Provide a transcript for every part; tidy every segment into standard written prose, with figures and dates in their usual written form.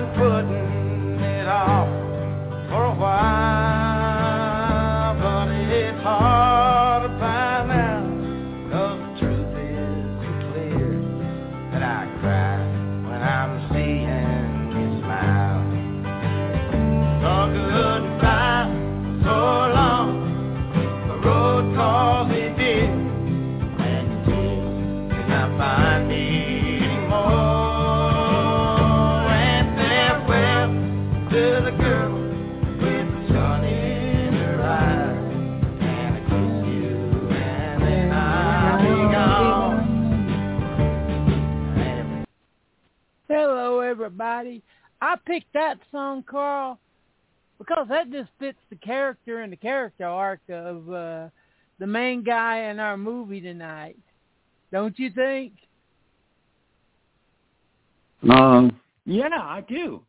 been putting it off for a while, but it's hard to find out, 'cause the truth is too clear that I cry when I'm seeing you smile. So goodbye, so long, the road calls it did, and you did not find me. Everybody, I picked that song, Carl, because that just fits the character and the character arc of the main guy in our movie tonight. Don't you think? Yeah, I do.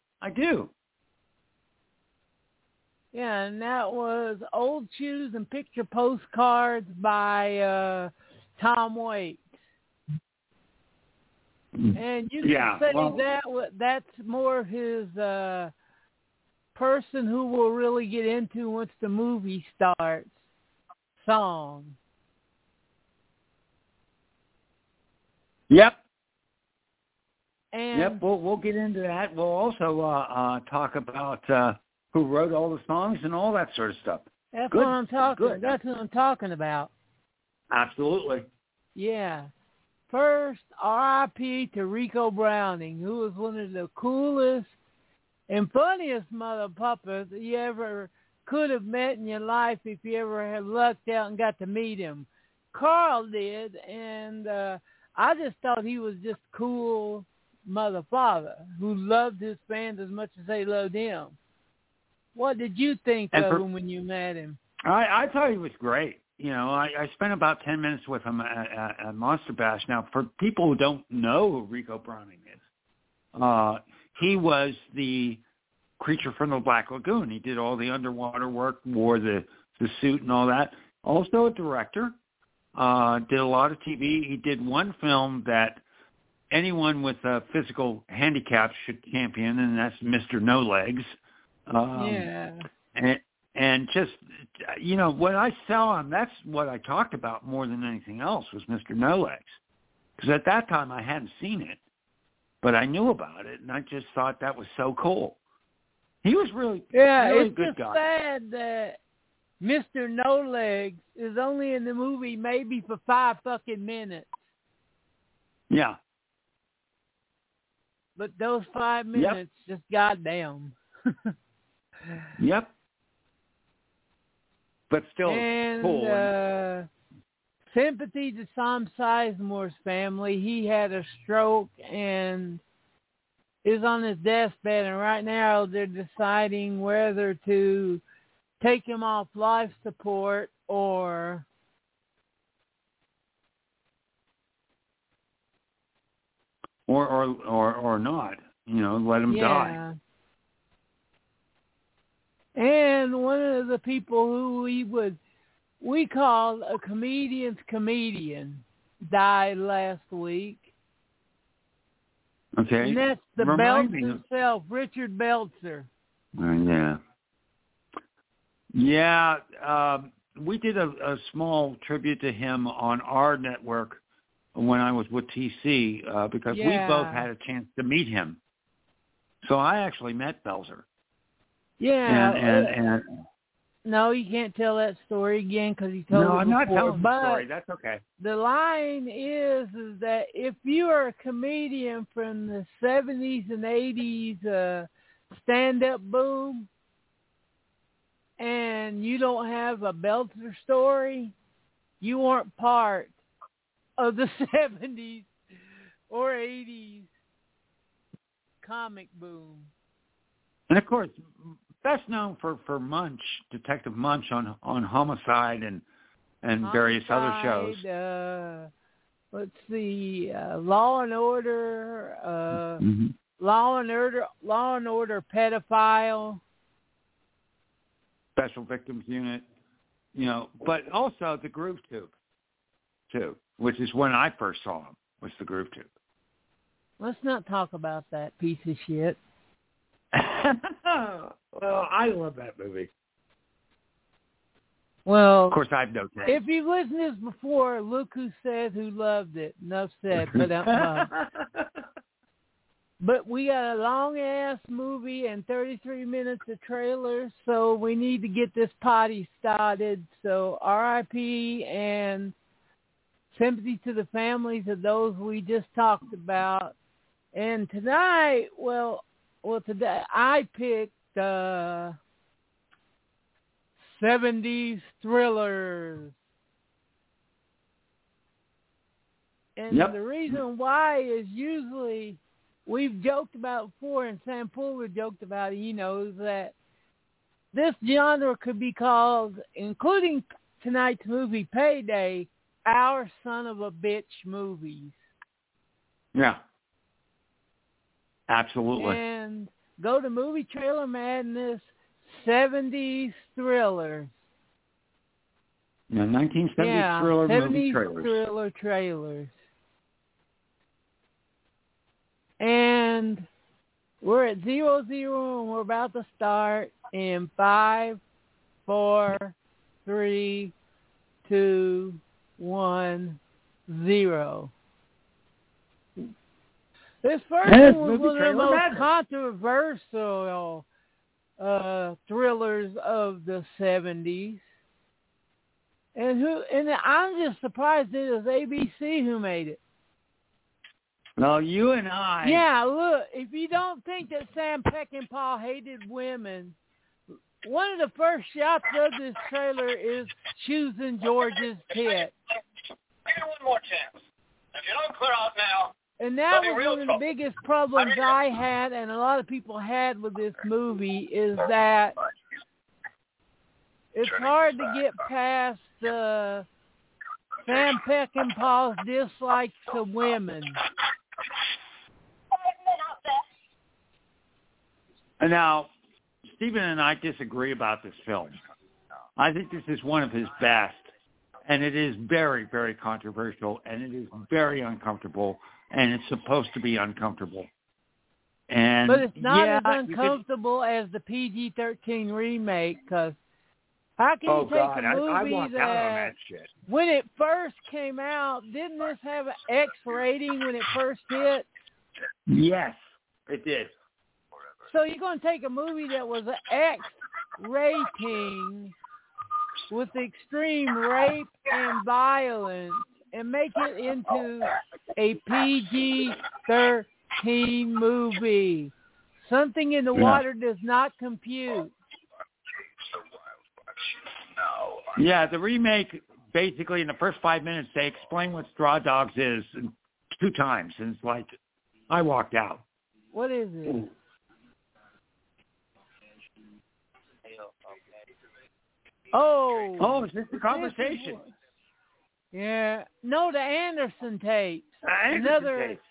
Yeah, and that was Old Shoes and Picture Postcards by Tom Waits. And you can say that's more his person who will really get into once the movie starts song. Yep. And we'll get into that. We'll also talk about who wrote all the songs and all that sort of stuff. That's what I'm talking. Good. That's what I'm talking about. Absolutely. Yeah. First, R.I.P. to Ricou Browning, who was one of the coolest and funniest mother puppers you ever could have met in your life if you ever had lucked out and got to meet him. Carl did, and I just thought he was just cool mother father who loved his fans as much as they loved him. What did you think of him when you met him? I thought he was great. You know, I spent about 10 minutes with him at Monster Bash. Now, for people who don't know who Ricou Browning is, he was the creature from the Black Lagoon. He did all the underwater work, wore the suit and all that. Also a director, did a lot of TV. He did one film that anyone with a physical handicap should champion, and that's Mr. No Legs. And just, you know, when I saw him, that's what I talked about more than anything else was Mr. No Legs. Because at that time I hadn't seen it, but I knew about it, and I just thought that was so cool. He was really good guy. Yeah, it's just sad that Mr. No Legs is only in the movie maybe for 5 fucking minutes. Yeah. But those 5 minutes, just goddamn. Yep. But still cool. Sympathy to Tom Sizemore's family. He had a stroke and is on his deathbed. And right now they're deciding whether to take him off life support or not. You know, let him die. And one of the people who we called a comedian's comedian died last week. Okay. And that's the Belzer himself, Richard Belzer. Yeah. We did a small tribute to him on our network when I was with TC because we both had a chance to meet him. So I actually met Belzer. Yeah. And no, you can't tell that story again because he told it before. No, I'm not telling the story. That's okay. The line is that if you are a comedian from the 70s and 80s stand-up boom and you don't have a Belzer story, you weren't part of the 70s or 80s comic boom. And, of course, best known for Munch, Detective Munch on Homicide and Homicide, various other shows. Let's see, Law and Order, Law and Order, Pedophile, Special Victims Unit, you know, but also the Groove Tube too, which is when I first saw him was the Groove Tube. Let's not talk about that piece of shit. Well, I love that movie. Well, of course, I've no time. If you've listened to this before, look who said who loved it. Enough said. But we got a long-ass movie and 33 minutes of trailer, so we need to get this potty started. So RIP and sympathy to the families of those we just talked about. And tonight, today I picked... 70s thrillers. And the reason why is usually we've joked about before, and Sam Pulver joked about it, that this genre could be called, including tonight's movie Payday, our son of a bitch movies. Yeah. Absolutely. And go to Movie Trailer Madness 70s thrillers. No, 1970s thriller 70s movie trailers. Thriller trailers. And we're at 0-0, and we're about to start in 5, 4, 3, 2, 1, 0. This first one was one of the most controversial thrillers of the 70s, and I'm just surprised it was ABC who made it. No, you and I. Yeah, look, if you don't think that Sam Peckinpah hated women, one of the first shots of this trailer is Susan George's tit. I got one more chance. If you don't clear out now. And that was one of the biggest problems I had, and a lot of people had with this movie, is that it's hard to get past Sam Peckinpah's dislikes of women. Now, Stephen and I disagree about this film. I think this is one of his best, and it is very, very controversial, and it is very uncomfortable. And it's supposed to be uncomfortable. But it's not as uncomfortable as the PG-13 remake, because how can you take a movie that shit. When it first came out, didn't this have an X rating when it first hit? Yes, it did. So you're going to take a movie that was an X rating with extreme rape and violence and make it into a PG-13 movie. Something in the water does not compute. Yeah, the remake, basically, in the first 5 minutes, they explain what Straw Dogs is 2 times. And it's like, I walked out. What is it? Ooh. Oh, is this the conversation? Yeah. No, the Anderson tapes. Tapes.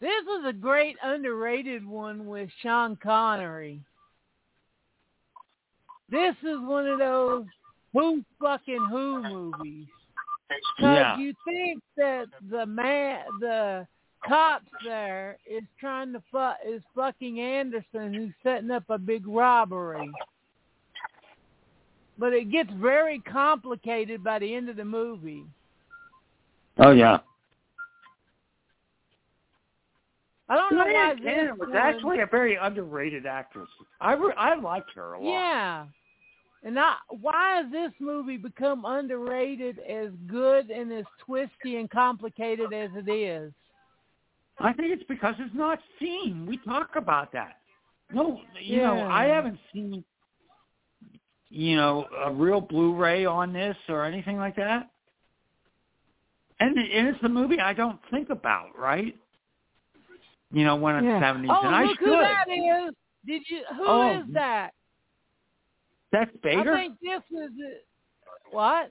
This is a great underrated one with Sean Connery. This is one of those who fucking who movies. Because you think that the cops there is trying to is fucking Anderson, who's setting up a big robbery. But it gets very complicated by the end of the movie. Oh, yeah. I don't know why Ken was actually a very underrated actress. I liked her a lot. Yeah. And why has this movie become underrated, as good and as twisty and complicated as it is? I think it's because it's not seen. We talk about that. No, you know, I haven't seen, a real Blu-ray on this or anything like that. And it's the movie I don't think about, right? When it's 70s. Oh, and look who that is. Who is that? That's Bader? I think this is it. What?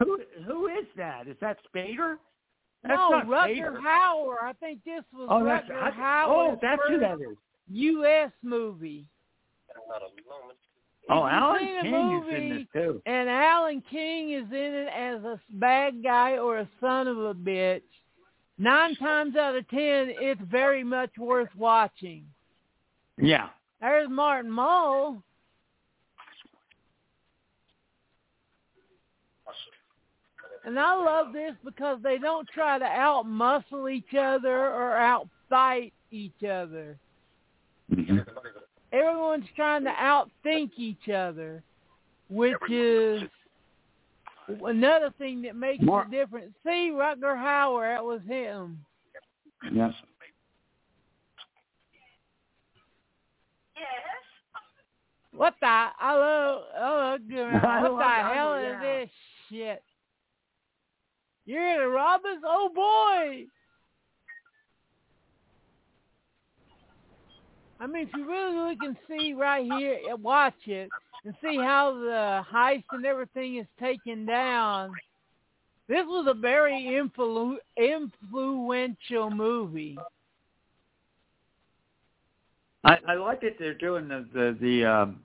Who is that? Is that Spader? That's not Rutger Hauer. I think this was Rutger Hauer. Oh, that's who that is. U.S. movie. Oh, Alan King is in this, too. And Alan King is in it as a bad guy or a son of a bitch. 9 times out of 10, it's very much worth watching. Yeah. There's Martin Mull. And I love this because they don't try to out-muscle each other or out-fight each other. Mm-hmm. Everyone's trying to out-think each other, which is another thing that makes a difference. See, Rutger Hauer, that was him. Yes. What the? What the hell is this shit? You're gonna rob us? Oh boy! I mean, if you really look and see right here, watch it, and see how the heist and everything is taken down. This was a very influential movie. I like that they're doing doing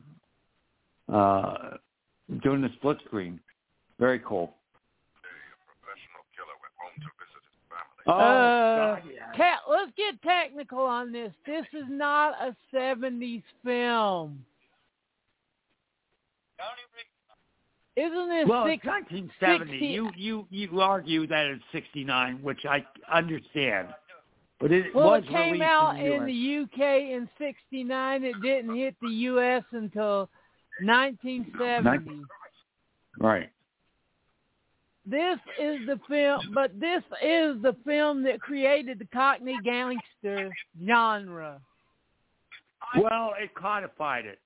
the split screen. Very cool. Let's get technical on this. This is not a 70s film. Isn't it? Well, it's 1970. You argue that it's 69, which I understand. But it came out in the UK in 69. It didn't hit the US until 1970. Right. This is the film that created the Cockney gangster genre. Well, it codified it,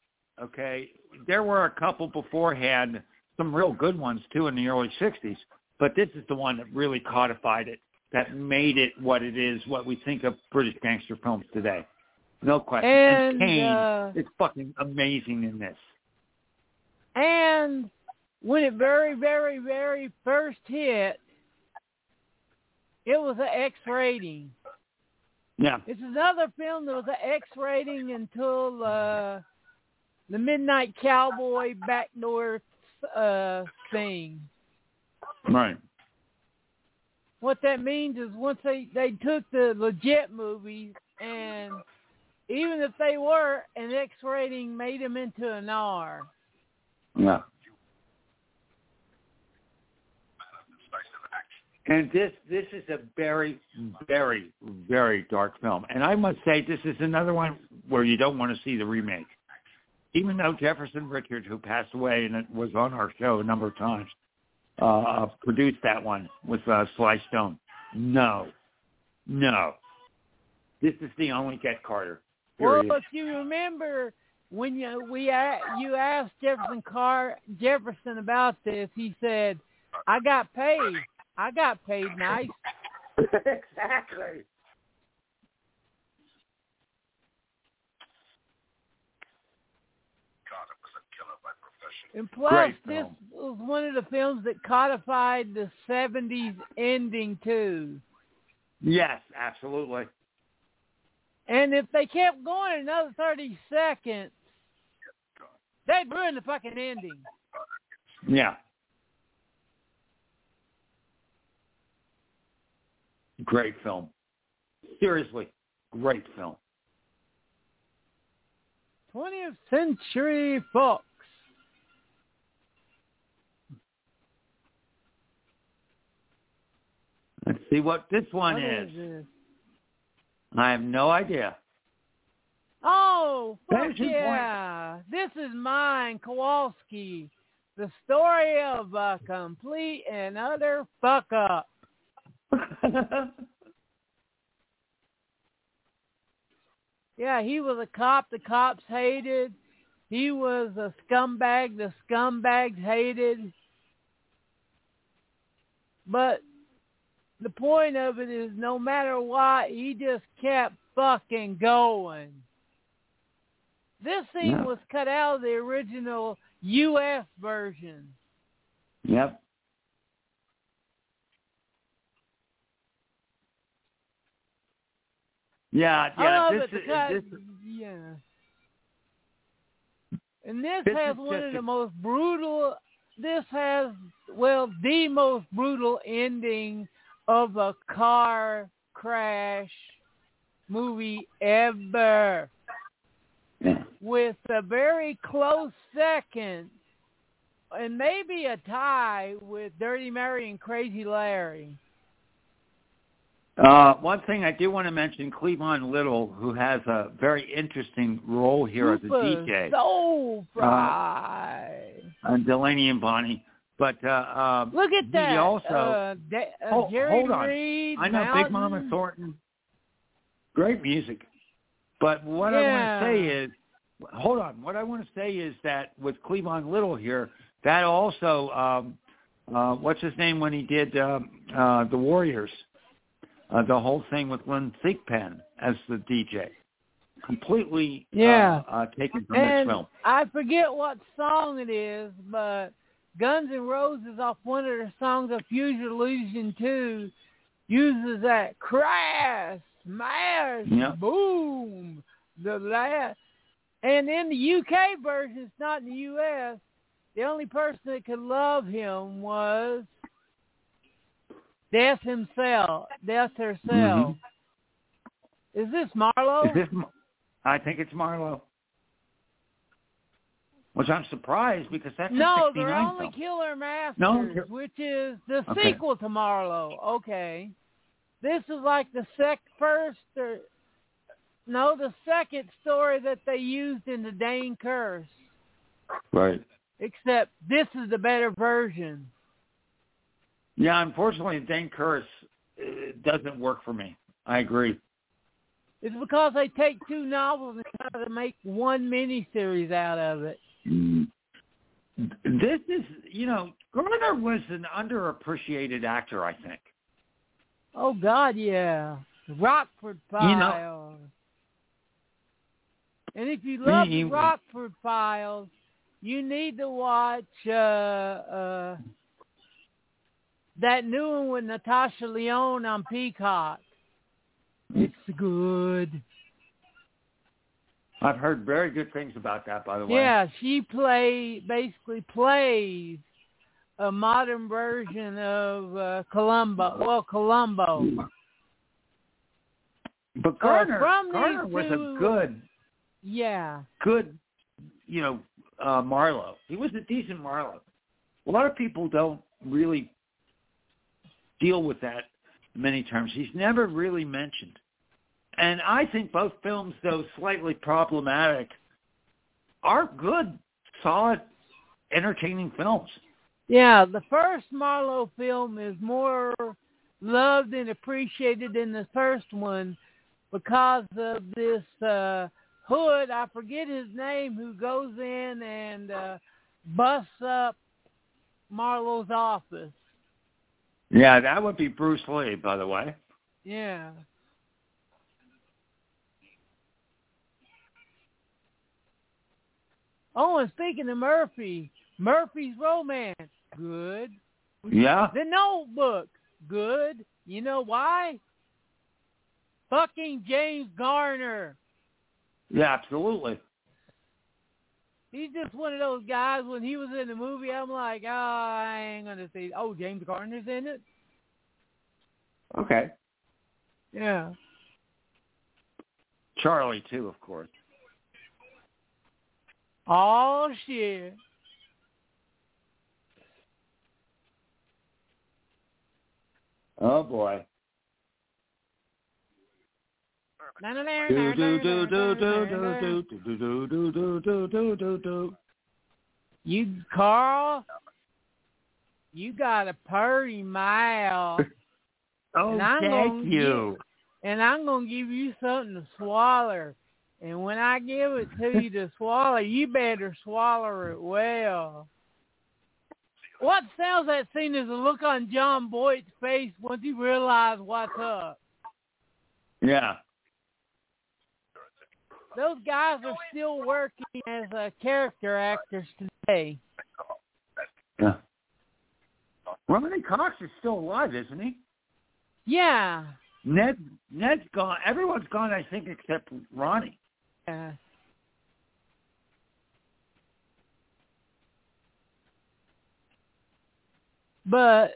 okay? There were a couple beforehand, some real good ones, too, in the early 60s. But this is the one that really codified it, that made it what it is, what we think of British gangster films today. No question. And Kane is fucking amazing in this. And when it very, very, very first hit, it was an X rating. Yeah. It's another film that was an X rating until the Midnight Cowboy backdoor thing. Right. What that means is once they took the legit movies, and even if they were, an X rating made them into an R. Yeah. And this is a very, very, very dark film. And I must say, this is another one where you don't want to see the remake. Even though Jefferson Richards, who passed away and was on our show a number of times, produced that one with Sly Stone. No. This is the only Get Carter. Period. Well, if you remember when you asked Jefferson about this, he said, I got paid nice. Exactly. And plus, this was one of the films that codified the 70s ending, too. Yes, absolutely. And if they kept going another 30 seconds, they'd ruin the fucking ending. Yeah. Great film. Seriously, great film. 20th Century Fox. Let's see what this one is. I have no idea. Oh, fuck yeah. This is mine, Kowalski. The story of a complete and utter fuck-up. Yeah, he was a cop the cops hated. He was a scumbag the scumbags hated. But the point of it is, no matter what, he just kept fucking going. This scene was cut out of the original U.S. version. Yep. Yeah. And this has one of the most brutal. This has the most brutal ending of a car crash movie ever. with a very close second and maybe a tie with Dirty Mary and Crazy Larry. One thing I do want to mention, Cleavon Little, who has a very interesting role here as a DJ. Soul Fry. And Delaney and Bonnie. But look at that. He also, hold on. Reed, I know Mountain. Big Mama Thornton. Great music. But what I want to say is, what I want to say is that with Cleavon Little here, that also, what's his name when he did The Warriors? The whole thing with Lynn Thigpen as the DJ. Completely taken from this film. I forget what song it is, but Guns N' Roses off one of their songs of Future Illusion 2 uses that crash, smash, boom, the last. And in the UK version, it's not in the US, the only person that could love him was Death herself. Mm-hmm. Is this Marlowe? I think it's Marlowe. Which I'm surprised because that's a 69 they're only film. Killer Masters, which is the sequel to Marlowe. Okay. This is like the second story that they used in The Dane Curse. Right. Except this is the better version. Yeah, unfortunately, Dane Curse doesn't work for me. I agree. It's because they take two novels and try to make one miniseries out of it. This is, Garner was an underappreciated actor, I think. Oh, God, yeah. Rockford Files. And if you love the Rockford Files, you need to watch... that new one with Natasha Lyonne on Peacock. It's good. I've heard very good things about that, by the way. Yeah, she plays a modern version of Columbo. Well, Columbo. But Garner was a good... Yeah. Good, Marlowe. He was a decent Marlowe. A lot of people don't really... deal with that many times. He's never really mentioned. And I think both films, though slightly problematic, are good, solid, entertaining films. Yeah, the first Marlowe film is more loved and appreciated than the first one because of this hood, I forget his name, who goes in and busts up Marlowe's office. Yeah, that would be Bruce Lee, by the way. Yeah. Oh, and speaking of Murphy's Romance, good. Yeah. The Notebook, good. You know why? Fucking James Garner. Yeah, absolutely. He's just one of those guys, when he was in the movie, I'm like, I ain't going to see. Oh, James Garner's in it? Okay. Yeah. Charlie, too, of course. Oh, shit. Oh, boy. Carl, you got a purty mouth. Oh, thank you. And I'm going to give you something to swallow. And when I give it to you to swallow, you better swallow it well. What sells that scene is the look on John Boyd's face once he realizes what's up. Yeah. Those guys are still working as character actors today. Yeah. Romany Cox is still alive, isn't he? Yeah. Ned's gone. Everyone's gone, I think, except Ronnie. Yeah. But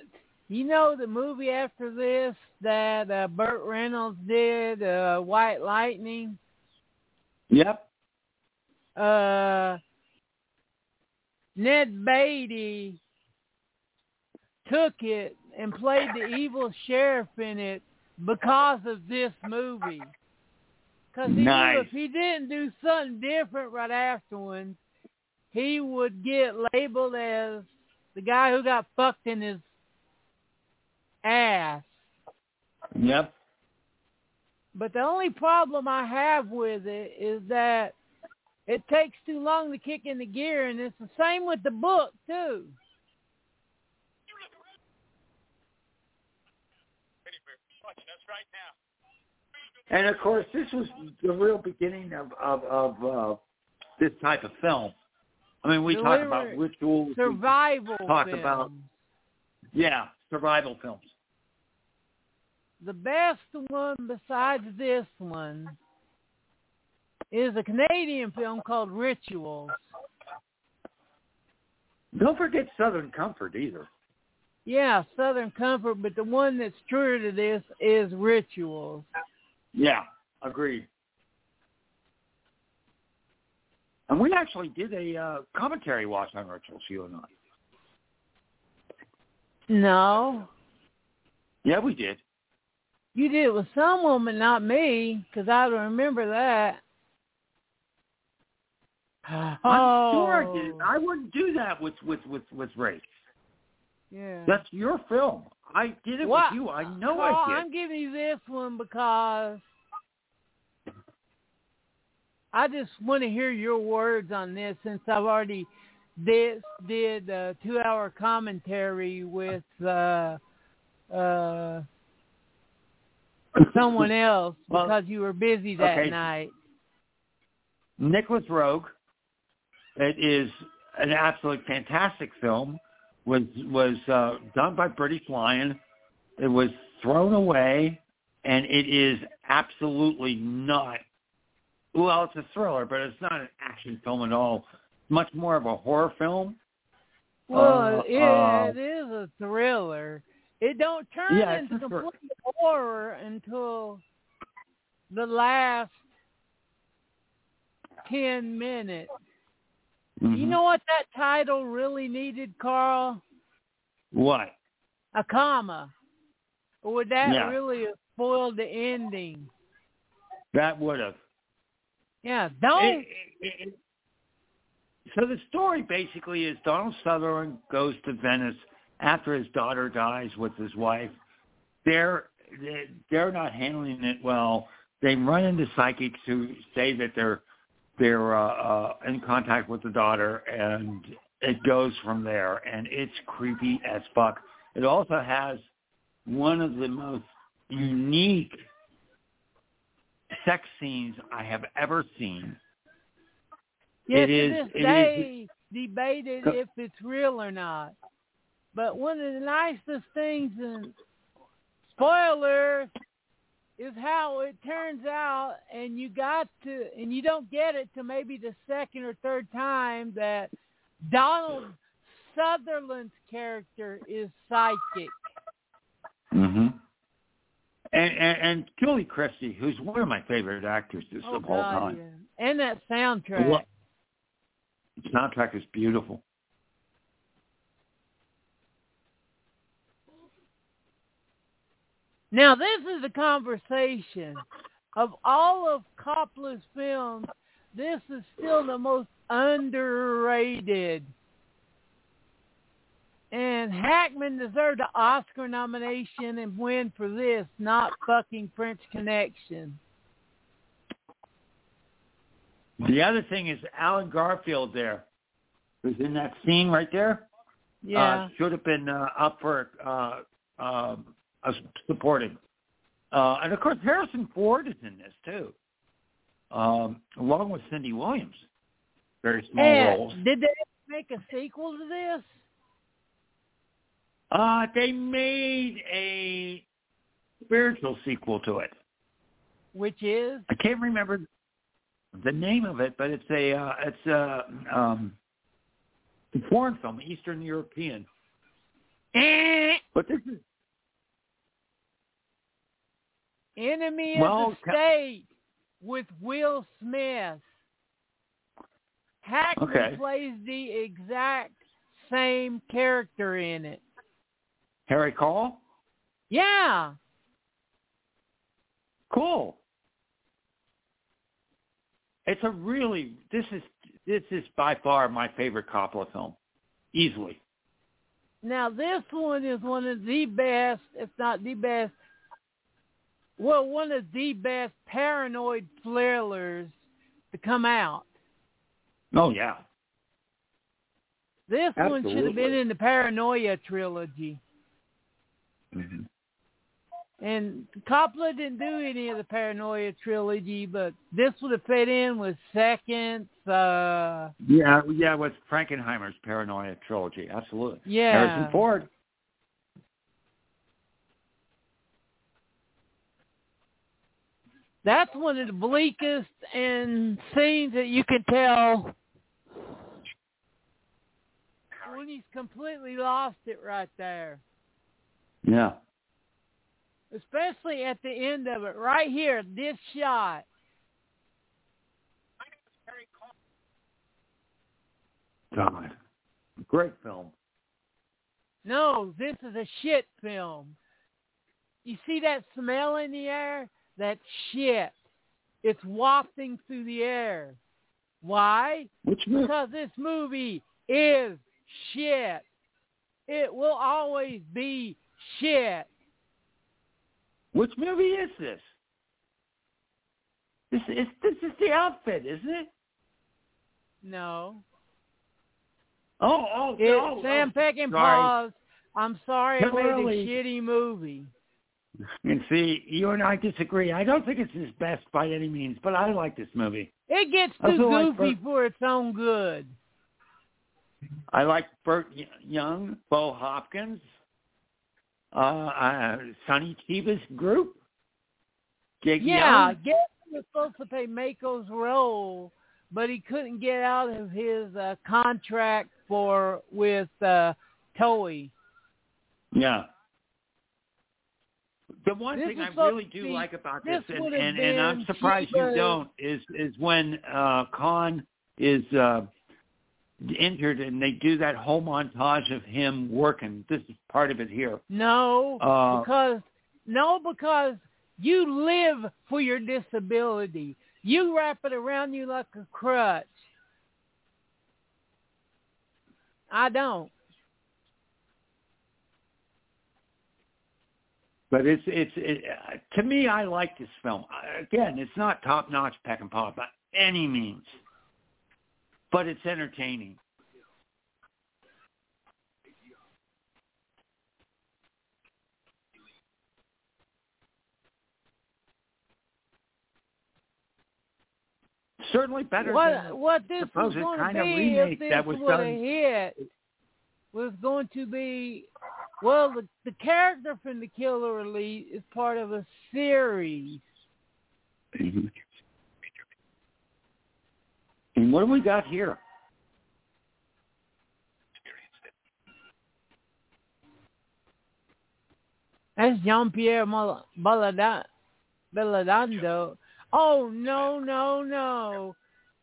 the movie after this that Burt Reynolds did, White Lightning. Yep. Ned Beatty took it and played the evil sheriff in it because of this movie. Because nice. If he didn't do something different right afterwards, he would get labeled as the guy who got fucked in his ass. Yep. But the only problem I have with it is that it takes too long to kick in the gear, and it's the same with the book, too. And, of course, this was the real beginning of this type of film. I mean, we talk about rituals. Survival talk films. About, yeah, survival films. The best one besides this one is a Canadian film called Rituals. Don't forget Southern Comfort either. Yeah, Southern Comfort, but the one that's truer to this is Rituals. Yeah, agreed. And we actually did a commentary watch on Rituals, you and I. No. Yeah, we did. You did it with some woman, not me, because I don't remember that. I'm sure I did. I wouldn't do that with Ray. Yeah. That's your film. I did it with you. I know I did. I'm giving you this one because I just want to hear your words on this, since I've already did a 2-hour commentary with someone else because you were busy that night. Nicholas Rogue. It is an absolute fantastic film. Was done by British Lion. It was thrown away, and it is absolutely not. Well, it's a thriller, but it's not an action film at all. Much more of a horror film. Well, it is a thriller. It don't turn into complete horror until the last 10 minutes. Mm-hmm. You know what that title really needed, Carl? What? A comma. Would that really have spoiled the ending? That would have. Yeah, So the story basically is Donald Sutherland goes to Venice after his daughter dies with his wife. They're not handling it well. They run into psychics who say that they're in contact with the daughter, and it goes from there, and it's creepy as fuck. It also has one of the most unique sex scenes I have ever seen. Yes, to this day, debated if it's real or not. But one of the nicest things, and spoilers, is how it turns out, and you don't get it to maybe the second or third time that Donald Sutherland's character is psychic. Mm-hmm. And Julie Christie, who's one of my favorite actresses of all time. Yeah. And that soundtrack. The soundtrack is beautiful. Now, this is a conversation. Of all of Coppola's films, this is still the most underrated. And Hackman deserved an Oscar nomination and win for this, not fucking French Connection. The other thing is Alan Garfield there, who's in that scene right there. Yeah. Should have been up for... supporting. And of course, Harrison Ford is in this too, along with Cindy Williams. Very small roles. Did they make a sequel to this? They made a spiritual sequel to it. Which is? I can't remember the name of it, but it's a foreign film, Eastern European. But this is Enemy of the State with Will Smith. Hackman plays the exact same character in it. Harry Cole? Yeah. Cool. It's a really, this is by far my favorite Coppola film, easily. Now, this one is one of the best, if not the best, well, one of the best paranoid thrillers to come out. Oh, yeah. This one should have been in the Paranoia trilogy. Mm-hmm. And Coppola didn't do any of the Paranoia trilogy, but this would have fit in with Seconds. Yeah, with Frankenheimer's Paranoia trilogy, absolutely. Yeah. Harrison Ford. That's one of the bleakest and scenes that you can tell when he's completely lost it right there. Yeah. Especially at the end of it, right here, this shot. God. Great film. No, this is a shit film. You see that smell in the air? That's shit. It's wafting through the air. Why? Because this movie is shit. It will always be shit. Which movie is this? This is The Outfit, isn't it? No. Oh, it's Sam Peckinpah's. I'm sorry, it was a shitty movie. And see, you and I disagree. I don't think it's his best by any means, but I like this movie. It gets too goofy for its own good. I like Burt Young, Bo Hopkins, Sonny Chiba's group. Jake Young. Gary was supposed to play Mako's role, but he couldn't get out of his contract with Toei. Yeah. The one thing I really do like about this, and I'm surprised you don't, is when Khan is injured and they do that whole montage of him working. This is part of it here. No, because you live for your disability. You wrap it around you like a crutch. I don't. But to me, I like this film. Again, it's not top-notch Peckinpah by any means, but it's entertaining. Certainly better than the supposed kind of remake that was done. Well, the character from The Killer Elite is part of a series. And what do we got here? That's Jean-Pierre Belladonna. Oh, no.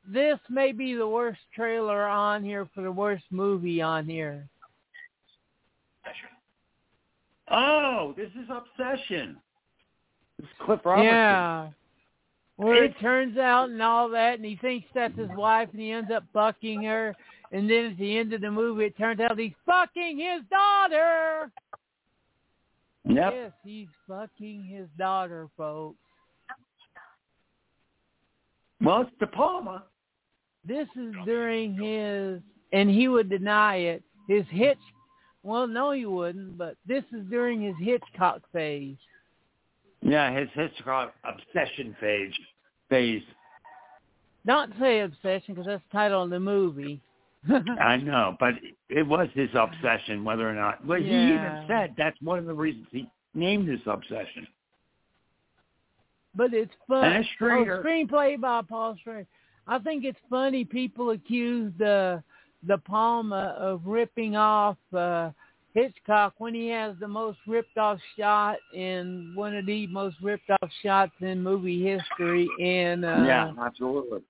This may be the worst trailer on here for the worst movie on here. Oh, this is Obsession. This is Cliff Robertson. Yeah. Where it turns out and all that, and he thinks that's his wife, and he ends up fucking her. And then at the end of the movie, it turns out he's fucking his daughter. Yep. Yes, he's fucking his daughter, folks. Well, it's De Palma. This is during his, and he would deny it, his Hitch. Well, no, he wouldn't, but this is during his Hitchcock phase. Yeah, his Hitchcock obsession phase. Don't say obsession, because that's the title of the movie. I know, but it was his obsession, whether or not. Well, yeah. He even said that's one of the reasons he named his obsession. But it's fun. And screenplay by Paul Schrader. I think it's funny people accuse the Palma of ripping off Hitchcock when he has the most ripped-off shot in one of the most ripped-off shots in movie history. And yeah, absolutely.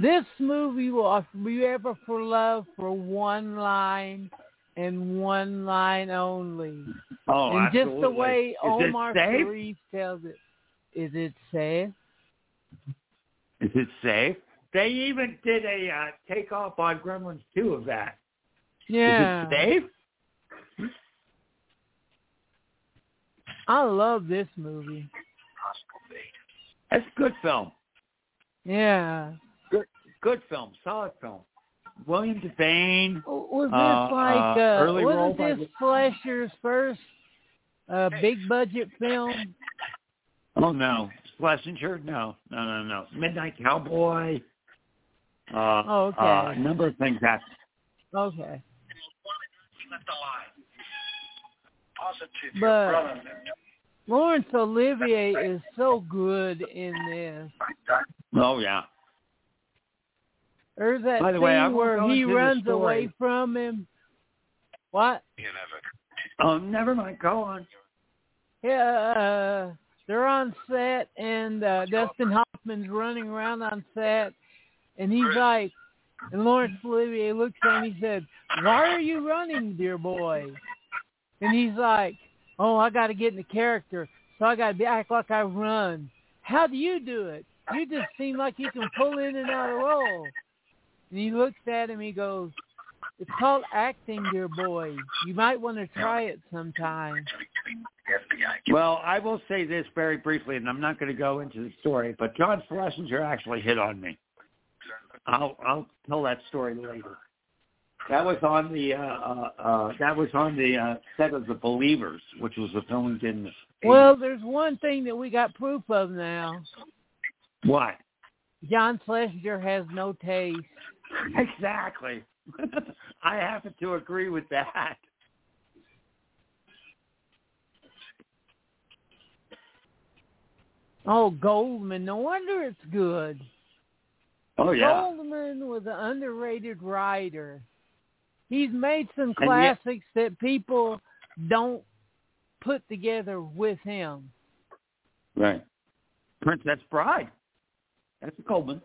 This movie will offer you ever for love for one line and one line only. Oh, and absolutely. Just the way Omar Sharif tells it. Is it safe? Is it safe? They even did a takeoff on Gremlins 2 of that. Yeah. Is it safe? I love this movie. That's a good film. Yeah. Good film. Solid film. William Devane. Was this early role by... Wasn't this Fleischer's first big budget film? Oh, no. Schlesinger? No. Midnight Cowboy. Okay. A number of things happened. Okay. But Lawrence Olivier is so good in this. Oh, yeah. There's that scene where he runs away from him. What? Oh, never mind. Go on. Yeah, they're on set, and Dustin Hoffman's running around on set, and he's like, and Lawrence Olivier looks at him and he said, "Why are you running, dear boy?" And he's like, "Oh, I got to get into character, so I got to act like I run. How do you do it? You just seem like you can pull in and out of role." And he looks at him, he goes, "It's called acting, dear boy. You might want to try it sometime." Well, I will say this very briefly, and I'm not going to go into the story, but John Schlesinger actually hit on me. I'll tell that story later. That was on the set of The Believers, which was a film we did in the 80s. Well, there's one thing that we got proof of now. What? John Schlesinger has no taste. Exactly. I happen to agree with that. Oh, Goldman. No wonder it's good. Oh, yeah. Goldman was an underrated writer. He's made some classics that people don't put together with him. Right. Princess Bride. That's a Coleman.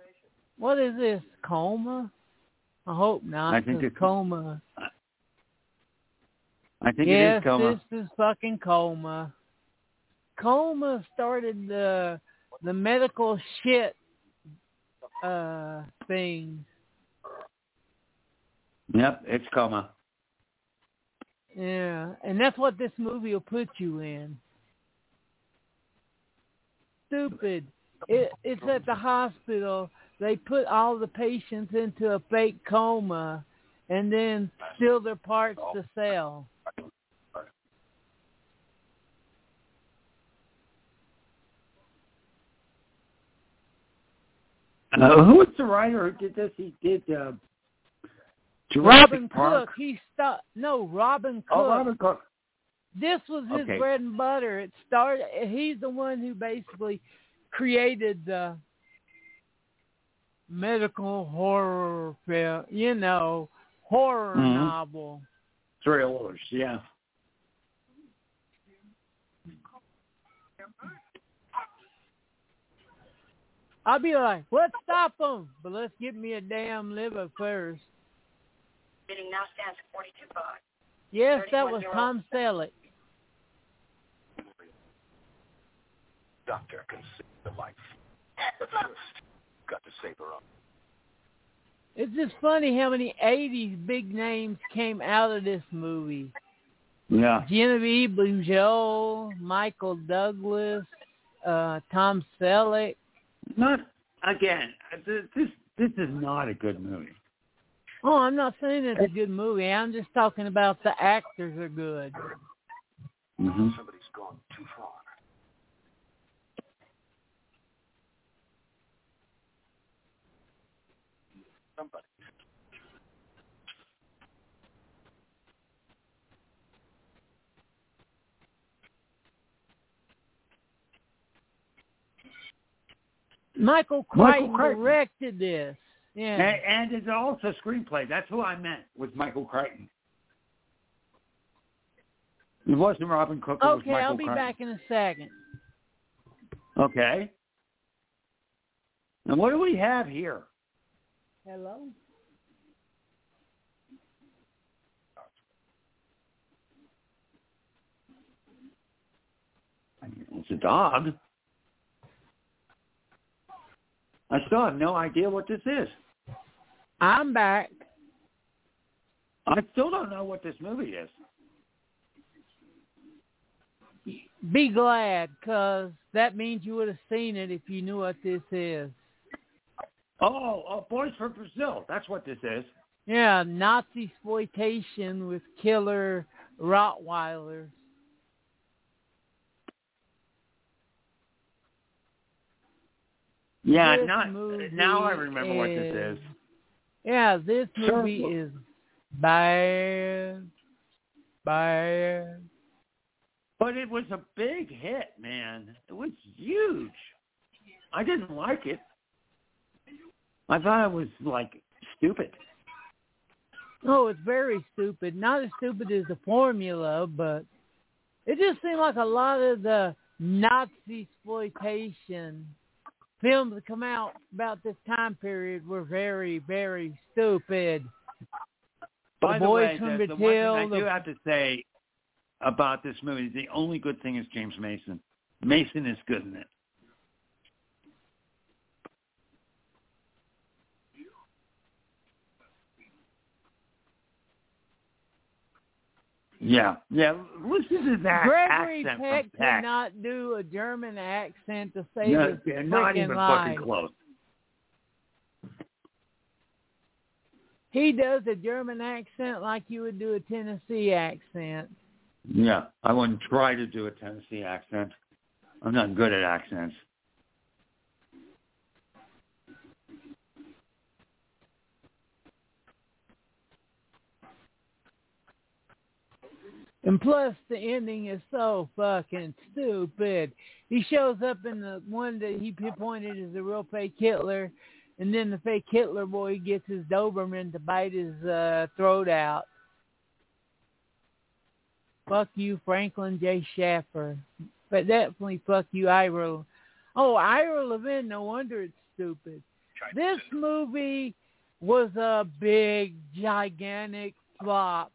What is this, Coma? I hope not. I think it's Coma. I think it is Coma. Yes, this is fucking Coma. Coma started the medical shit thing. Yep, it's Coma. Yeah, and that's what this movie will put you in. Stupid. It's at the hospital. They put all the patients into a fake coma and then steal their parts to sell. Who was the writer who did this? He did Robin Cook. Robin Cook. Oh, Robin Cook. This was his bread and butter. It started. He's the one who basically created the medical horror film, horror novel. Thrillers, yeah. I'll be like, let's stop them, but let's get me a damn liver first. Bidding now stands at $42. Yes, that was Tom Selleck. Doctor can save the life. But first, got to save her up. It's just funny how many 80s big names came out of this movie. Yeah. Genevieve Bujold, Michael Douglas, Tom Selleck. This is not a good movie. Oh, I'm not saying it's a good movie. I'm just talking about the actors are good. Mm-hmm. Somebody's gone too far. Somebody. Michael Crichton directed this. Yeah. And it's also screenplay. That's who I meant was Michael Crichton. It wasn't Robin Cook. It was Michael Crichton. Okay, I'll be back in a second. Okay. Now, what do we have here? Hello? It's a dog. I still have no idea what this is. I'm back. I still don't know what this movie is. Be glad, because that means you would have seen it if you knew what this is. Oh, Boys from Brazil. That's what this is. Yeah, Nazi exploitation with killer Rottweilers. Yeah, now I remember what this is. Yeah, this movie is bad. But it was a big hit, man. It was huge. I didn't like it. I thought it was, like, stupid. Oh, it's very stupid. Not as stupid as the formula, but it just seemed like a lot of the Nazi exploitation films that come out about this time period were very, very stupid. By the way, the one thing I do have to say about this movie, the only good thing is James Mason. Mason is good in it. Yeah. Listen to that Gregory accent. Gregory Peck did not do a German accent to save his freaking life. Not even fucking close. He does a German accent like you would do a Tennessee accent. Yeah, I wouldn't try to do a Tennessee accent. I'm not good at accents. And plus, the ending is so fucking stupid. He shows up in the one that he pinpointed as the real fake Hitler, and then the fake Hitler boy gets his Doberman to bite his throat out. Fuck you, Franklin J. Shaffer. But definitely fuck you, Ira. Oh, Ira Levin, no wonder it's stupid. This movie was a big, gigantic flop.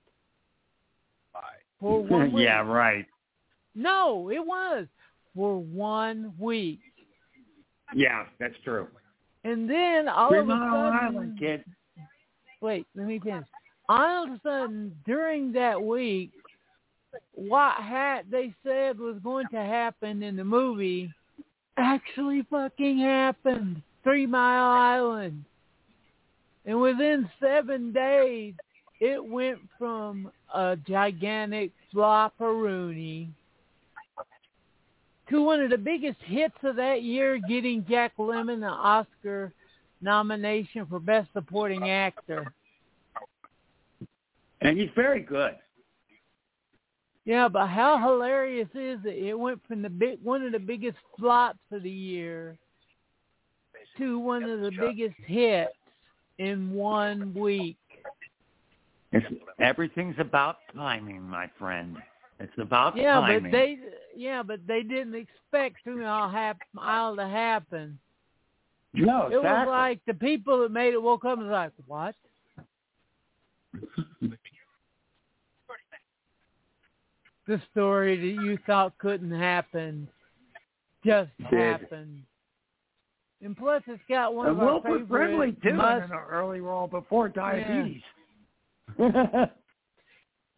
For 1 week. Yeah, right. No, it was for 1 week. Yeah, that's true. And then all of a sudden... Wait, let me finish. All of a sudden, during that week, what they said was going to happen in the movie actually fucking happened. 3 Mile Island. And within 7 days, it went from a gigantic flop-a-rooney to one of the biggest hits of that year, getting Jack Lemmon an Oscar nomination for Best Supporting Actor. And he's very good. Yeah, but how hilarious is it? It went from one of the biggest flops of the year to one of the biggest hits in 1 week. Everything's about timing, my friend. It's about timing. But they didn't expect 3 Mile to happen. No, exactly. It was like the people that made it woke up and was like, what? The story that you thought couldn't happen just happened. And plus, it's got one of our favorite... Wilford Brimley, too, in an early role before diabetes. Yeah.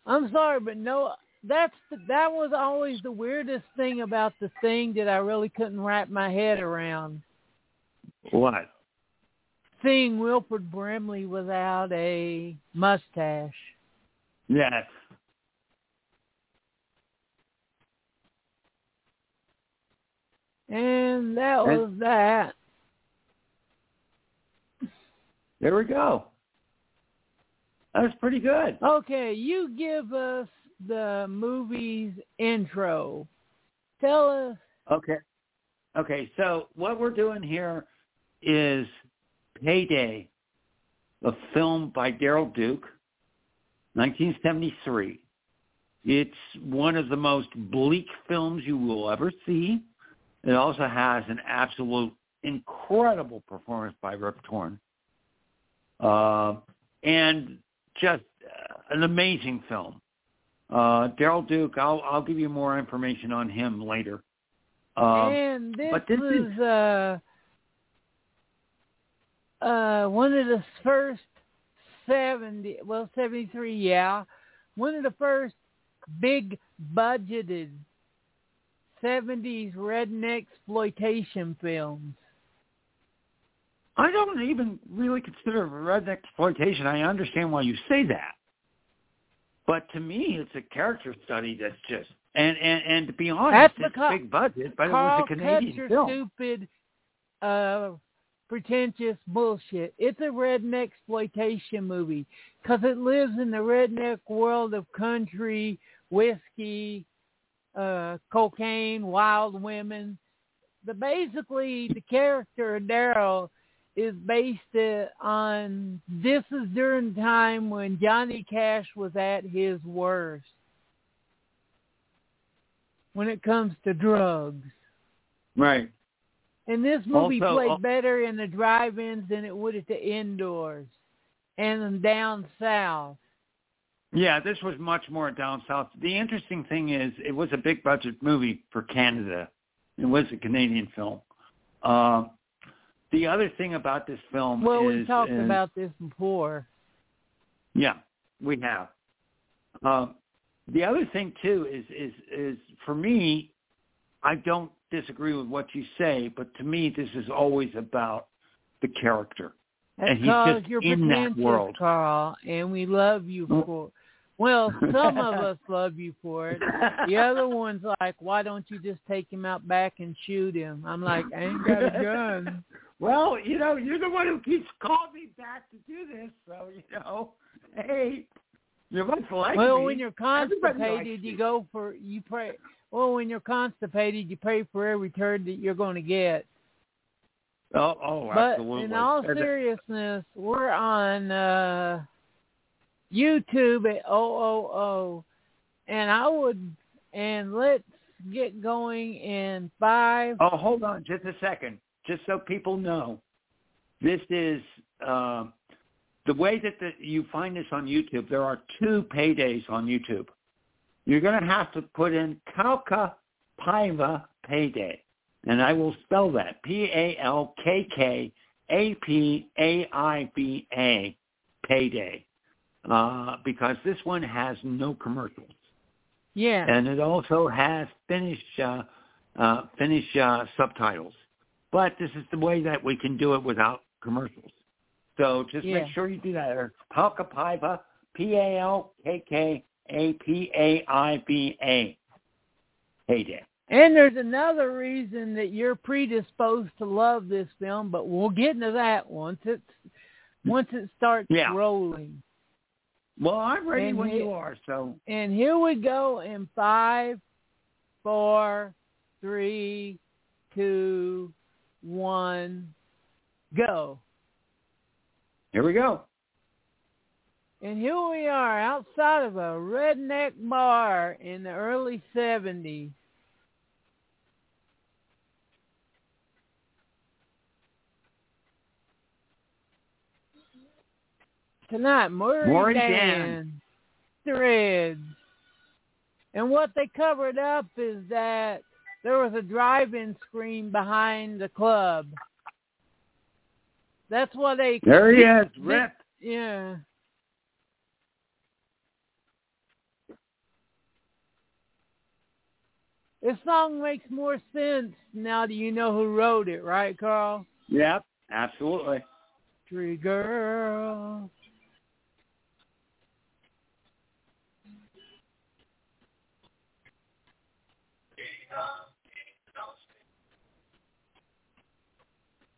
I'm sorry, but no, that was always the weirdest thing about the thing that I really couldn't wrap my head around. What? Seeing Wilford Brimley without a mustache. Yes. And that was that. There we go. That was pretty good. Okay, you give us the movie's intro. Tell us. Okay, so what we're doing here is Payday, a film by Daryl Duke, 1973. It's one of the most bleak films you will ever see. It also has an absolute incredible performance by Rip Torn. And just an amazing film. Daryl Duke, I'll give you more information on him later. And this was one of the first 73, yeah. One of the first big budgeted 70s redneck exploitation films. I don't even really consider it redneck exploitation. I understand why you say that. But to me, it's a character study that's just, and to be honest, it's big budget, but Carl, it was a Canadian film. That's your stupid, pretentious bullshit. It's a redneck exploitation movie because it lives in the redneck world of country, whiskey, cocaine, wild women. Basically, the character of Daryl is based on, this is during the time when Johnny Cash was at his worst when it comes to drugs. Right. And this movie played better in the drive-ins than it would at the indoors and down south. Yeah, this was much more down south. The interesting thing is it was a big-budget movie for Canada. It was a Canadian film. The other thing about this film we talked about this before. Yeah, we have. The other thing, too, is for me, I don't disagree with what you say, but to me, this is always about the character. That's, and he's just in that world. Carl, and we love you for it. Well, some of us love you for it. The other one's like, why don't you just take him out back and shoot him? I'm like, I ain't got a gun. Well, you know, you're the one who keeps calling me back to do this, so, you know, hey, you must like me. Well, when you're constipated, you pray for every turd that you're going to get. Oh, absolutely. But in all seriousness, we're on YouTube at OOO, and let's get going in 5. Oh, hold on just a second, just so people know. This is the way that you find this on YouTube. There are 2 paydays on YouTube. You're going to have to put in Kalka Paiva Payday. And I will spell that, P-A-L-K-K-A-P-A-I-B-A, Payday, because this one has no commercials. Yeah. And it also has Finnish subtitles. But this is the way that we can do it without commercials. So just make sure you do that. Or Palkapaiva, P-A-L-K-K-A-P-A-I-B-A, Payday. And there's another reason that you're predisposed to love this film, but we'll get into that once it starts rolling. Well, I'm ready when you are. So. And here we go in 5, 4, 3, 2, 1, go. Here we go. And here we are outside of a redneck bar in the early 70s. Tonight, Maury Dan, Threads. And what they covered up is that there was a drive-in screen behind the club. That's why they... There he is, Rip. Yeah. This song makes more sense now that you know who wrote it, right, Carl? Yep, absolutely. Three girls.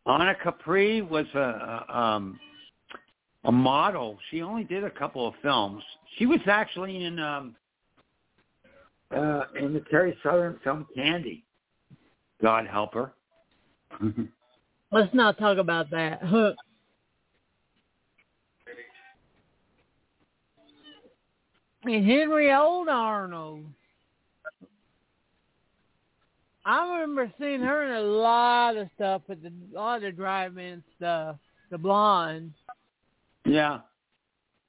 Anna Capri was a model. She only did a couple of films. She was actually in the Terry Southern film Candy. God help her. Let's not talk about that. And Henry Old Arnold. I remember seeing her in a lot of stuff, a lot of drive-in stuff. The blonde. Yeah.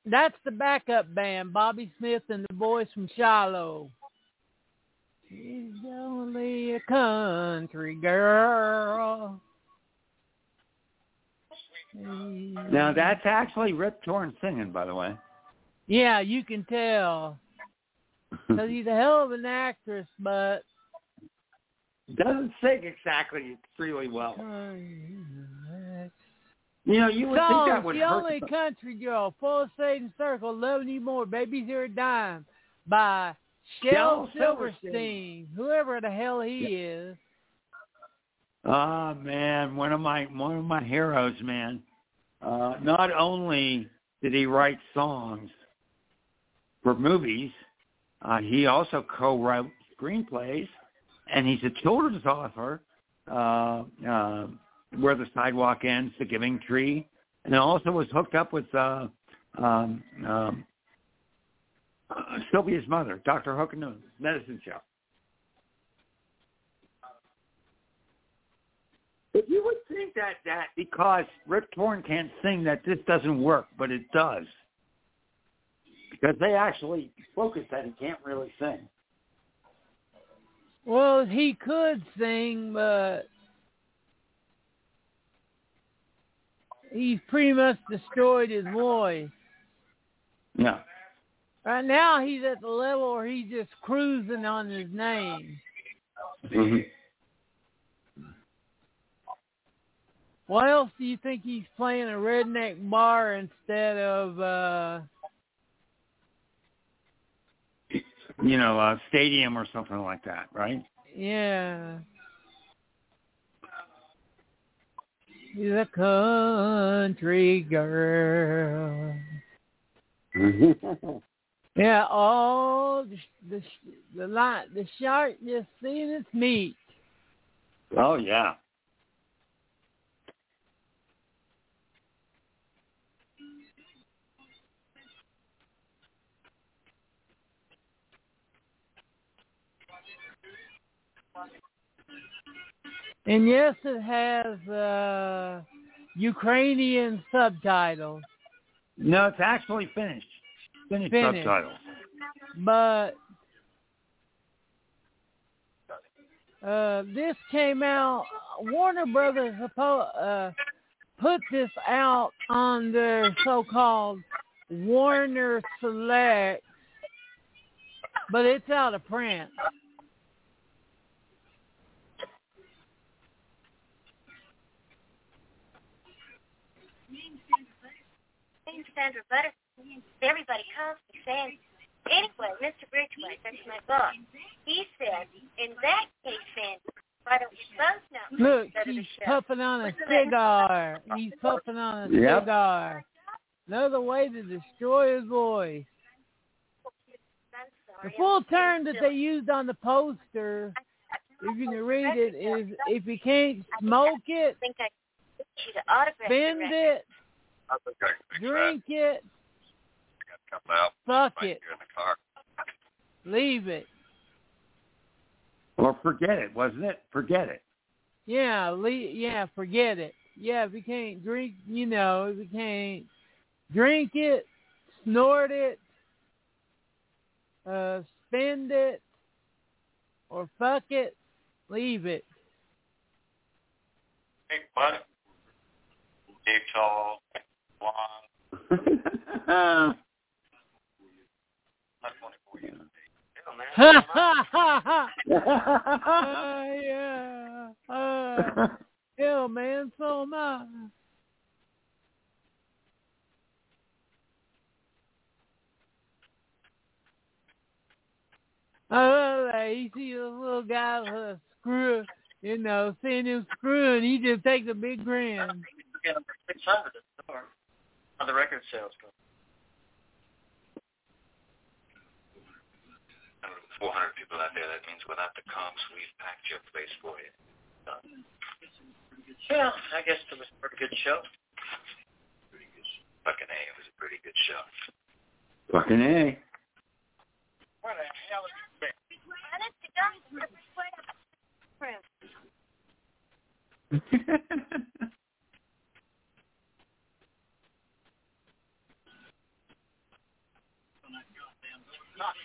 That's the backup band, Bobby Smith and the boys from Shiloh. She's only a country girl. Now, that's actually Rip Torn singing, by the way. Yeah, you can tell. Because he's a hell of an actress, but... doesn't sing exactly really well. You know, you would think that would hurt. The only country girl, full of Satan's circle, loving you more, baby's here a dime, by Shel Silverstein, whoever the hell he is. Oh, man, one of my heroes, man. Not only did he write songs for movies, he also co-wrote screenplays, and he's a children's author, Where the Sidewalk Ends, The Giving Tree, and also was hooked up with Sylvia's mother, Dr. Hook and Noon's medicine show. But you would think that because Rip Torn can't sing that this doesn't work, but it does. Because they actually focus that he can't really sing. Well, he could sing, but he's pretty much destroyed his voice. Yeah. Right now, he's at the level where he's just cruising on his name. Mm-hmm. What else do you think he's playing? A redneck bar instead of, a stadium or something like that, right? Yeah. She's a country girl. Yeah, all the shark just seeing its meat. Oh, yeah. And yes, it has Ukrainian subtitles. No, it's actually Finnish. Finnish subtitles. But this came out, Warner Brothers put this out on their so-called Warner Select, but it's out of print. Sandra Butterfield, everybody comes to Sandra. Anyway, Mr. Bridgewater, that's my boss. He said, in that case, Sandra, why don't you both know? Look, he's puffing on a cigar. He's puffing on a cigar. Another way to destroy his voice. The full term that they used on the poster, if you can read it, is if you can't smoke it, bend it, drink it, fuck it, leave it. Or forget it, wasn't it? Forget it. Yeah, forget it. Yeah, if you can't drink, if you can't drink it, snort it, spend it, or fuck it, leave it. Hey, buddy. It's all... yeah. Hell, man, so am I. Oh, you see this little guy with a screw, seeing him screwing, he just takes a big grin. Get them for 600 at the store. How the record sales go? 400 people out there. That means without the comps, we've packed your place for you. Well, I guess it was a pretty good show. Pretty good. Fucking A, it was a pretty good show. Fucking A. Where the hell is it? I left the guns in the room.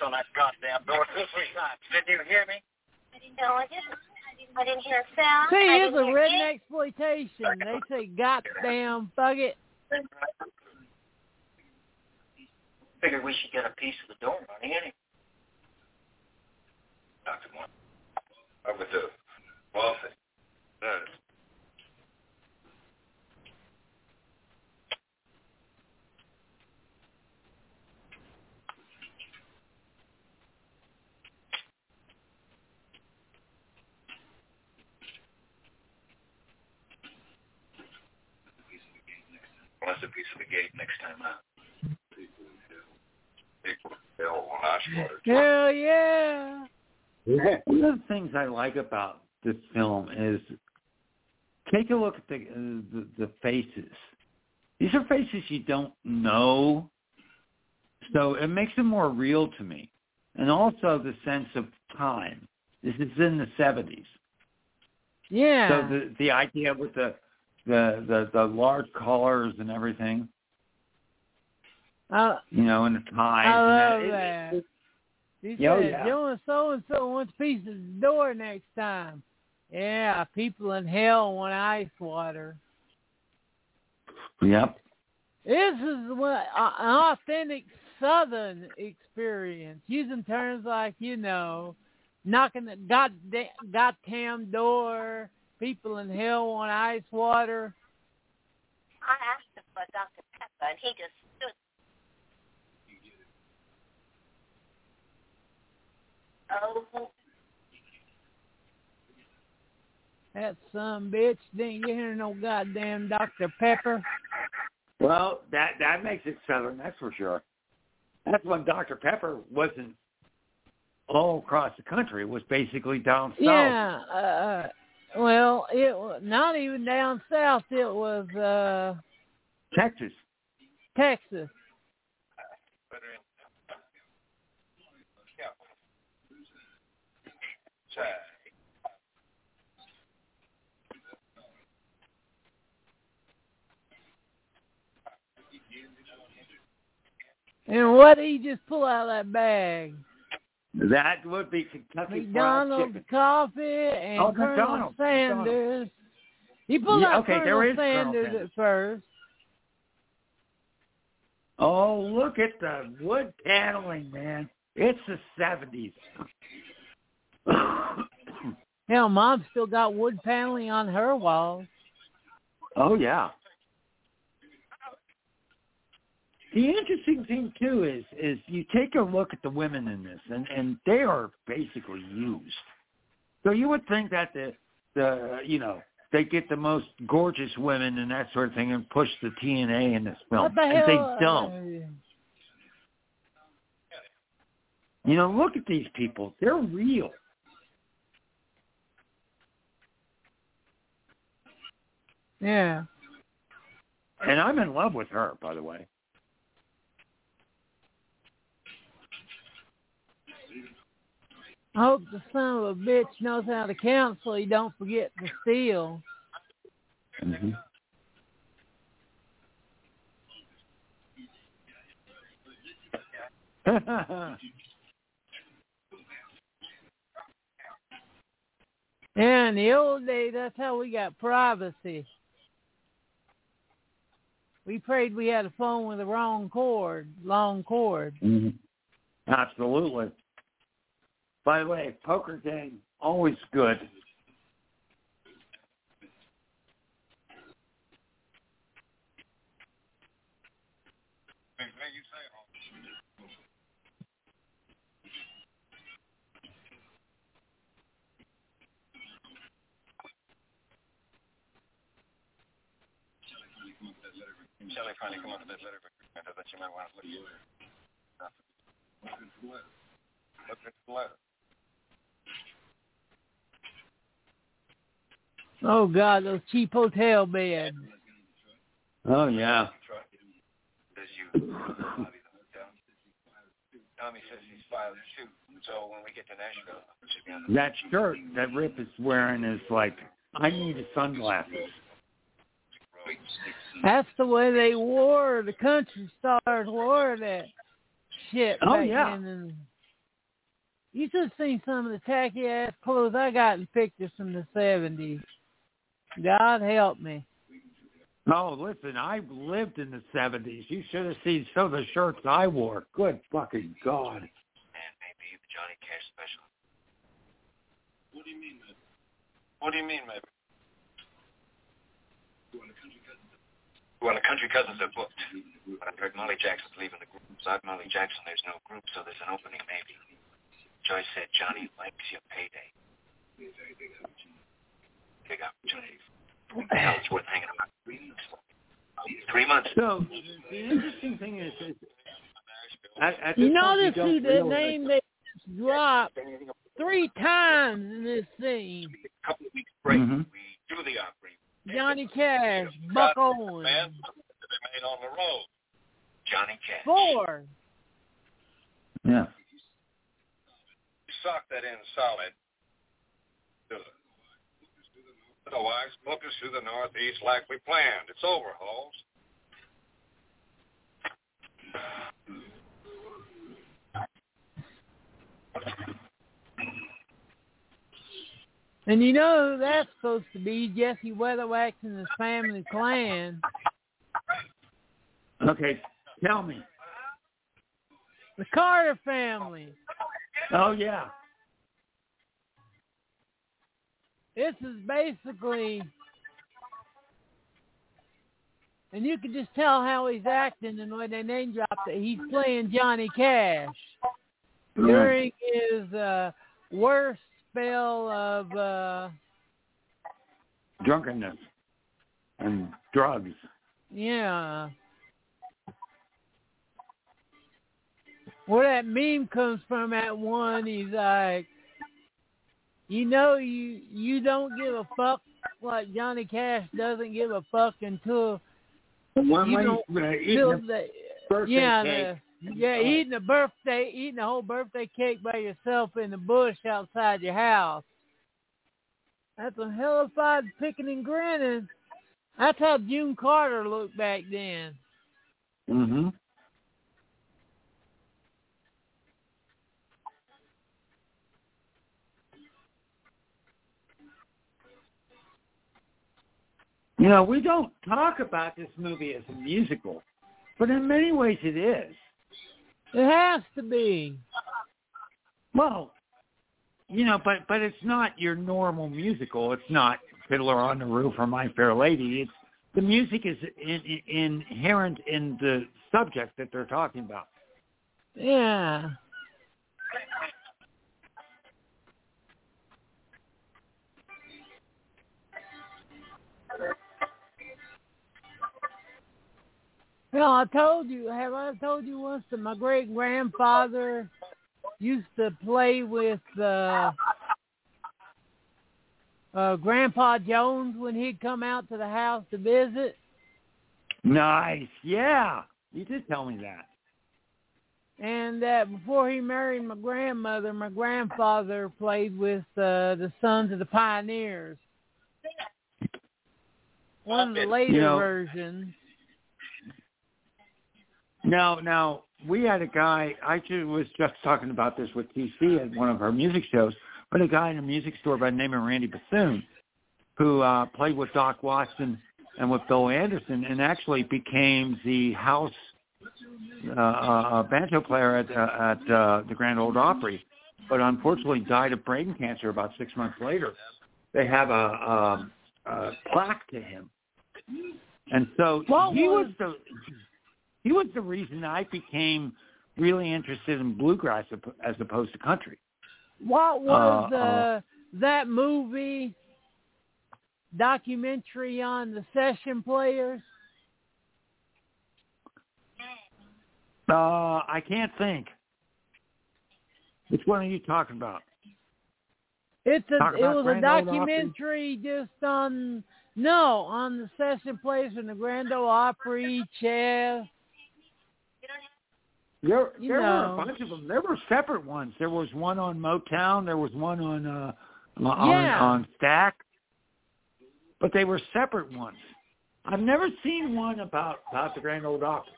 on that goddamn door 2, 3 times. Did you hear me? No, I didn't. I didn't hear a sound. See, it's a redneck exploitation. They say, goddamn, fuck it. Figured we should get a piece of the door money anyway. Dr. Moore. I'm with the office. Wants a piece of the gate next time out. Hell yeah! One of the things I like about this film is take a look at the faces. These are faces you don't know, so it makes them more real to me. And also the sense of time. This is in the 70s. Yeah. So the idea with the large collars and everything. You know, and the ties. I love that. He said, Dylan so-and-so wants pieces of the door next time. Yeah, people in hell want ice water. Yep. This is what, an authentic Southern experience. Using terms like, you know, knocking the goddamn door, people in hell want ice water. I asked him for Dr. Pepper, and he just stood. Oh. That son bitch didn't get here no goddamn Dr. Pepper. Well, that makes it Southern, that's for sure. That's when Dr. Pepper wasn't all across the country. It was basically down south. Yeah, well, it was not even down south. It was Texas. And what did he just pull out of that bag? That would be Kentucky McDonald's coffee and Colonel Sanders. He pulled out Colonel Sanders at first. Oh, look at the wood paneling, man. It's the 70s. Hell, Mom's still got wood paneling on her walls. Oh, yeah. The interesting thing, too, is you take a look at the women in this, and they are basically used. So you would think that they get the most gorgeous women and that sort of thing and push the TNA in this film. And they don't. You know, look at these people. They're real. Yeah. And I'm in love with her, by the way. I hope the son of a bitch knows how to count so he don't forget to steal. Mm-hmm. Yeah, in the old days, that's how we got privacy. We prayed we had a phone with the wrong cord, long cord. Mm-hmm. Absolutely. By the way, poker game, always good. Shall I finally come up with that letter that you might want to look at? Look at the letter. Oh, God, those cheap hotel beds. Oh, yeah. Tommy says he's 5'2", so when we get to Nashville... That shirt that Rip is wearing is like, I need sunglasses. That's the way they wore, the country stars wore that shit. Oh, yeah. You should have seen some of the tacky-ass clothes I got in pictures from the 70s. God help me. No, listen, I lived in the 70s. You should have seen some of the shirts I wore. Good fucking God. Man, maybe the Johnny Cash special. What do you mean, man? What do you mean, man? Well, the country cousins are booked. But I've heard Molly Jackson's leaving the group. Besides Molly Jackson, there's no group, so there's an opening maybe. Joyce said, Johnny likes your payday. Big opportunity. What the hell is worth hanging about? 3 months. So, the interesting thing is, you notice who the name they just dropped 3 times in this scene. A couple of weeks break, we do the Opry. Johnny Cash, Buck Owens. They made on the road. Johnny Cash. 4. Yeah. You sock that in solid. Otherwise, book us through the Northeast like we planned. It's over, Halls. And you know who that's supposed to be? Jesse Weatherwax and his family clan. Okay, tell me. The Carter family. Oh, yeah. This is basically, and you can just tell how he's acting and the way they name dropped it. He's playing Johnny Cash during his worst spell of drunkenness and drugs. Yeah. Where that meme comes from, at one, he's like, you know, you don't give a fuck like Johnny Cash doesn't give a fuck until eating a whole birthday cake by yourself in the bush outside your house. That's a hell of a fight, picking and grinning. That's how June Carter looked back then. Mm-hmm. You know, we don't talk about this movie as a musical, but in many ways it is. It has to be. Well, you know, but it's not your normal musical. It's not Fiddler on the Roof or My Fair Lady. It's the music is inherent in the subject that they're talking about. Yeah. Well, I told you, have I told you once that my great-grandfather used to play with Grandpa Jones when he'd come out to the house to visit? Nice, yeah. You did tell me that. And before he married my grandmother, my grandfather played with the Sons of the Pioneers. One of the later versions. Now, we had a guy, I was just talking about this with TC at one of her music shows, but a guy in a music store by the name of Randy Bethune, who played with Doc Watson and with Bill Anderson, and actually became the house banjo player at the Grand Ole Opry, but unfortunately died of brain cancer about 6 months later. They have a plaque to him. And so he was the reason I became really interested in bluegrass as opposed to country. What was that movie documentary on the session players? I can't think. Which one are you talking about? It was a documentary just on the session players in the Grand Ole Opry, Chess. There were a bunch of them. There were separate ones. There was one on Motown. There was one on Stack. But they were separate ones. I've never seen one about the Grand Ole Opry.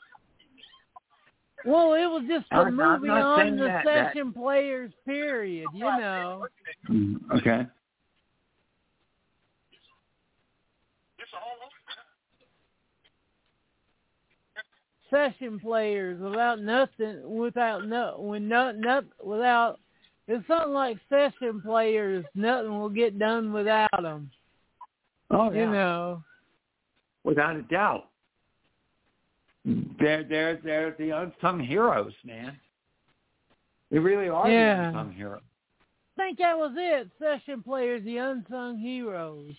Well, it was just a movie on the session players, period, you know. Okay. Session players without nothing, without no, when not, not without. It's something like session players. Nothing will get done without them. Oh, yeah. You know, without a doubt. They're the unsung heroes, man. They really are the unsung heroes. I think that was it. Session players, the unsung heroes.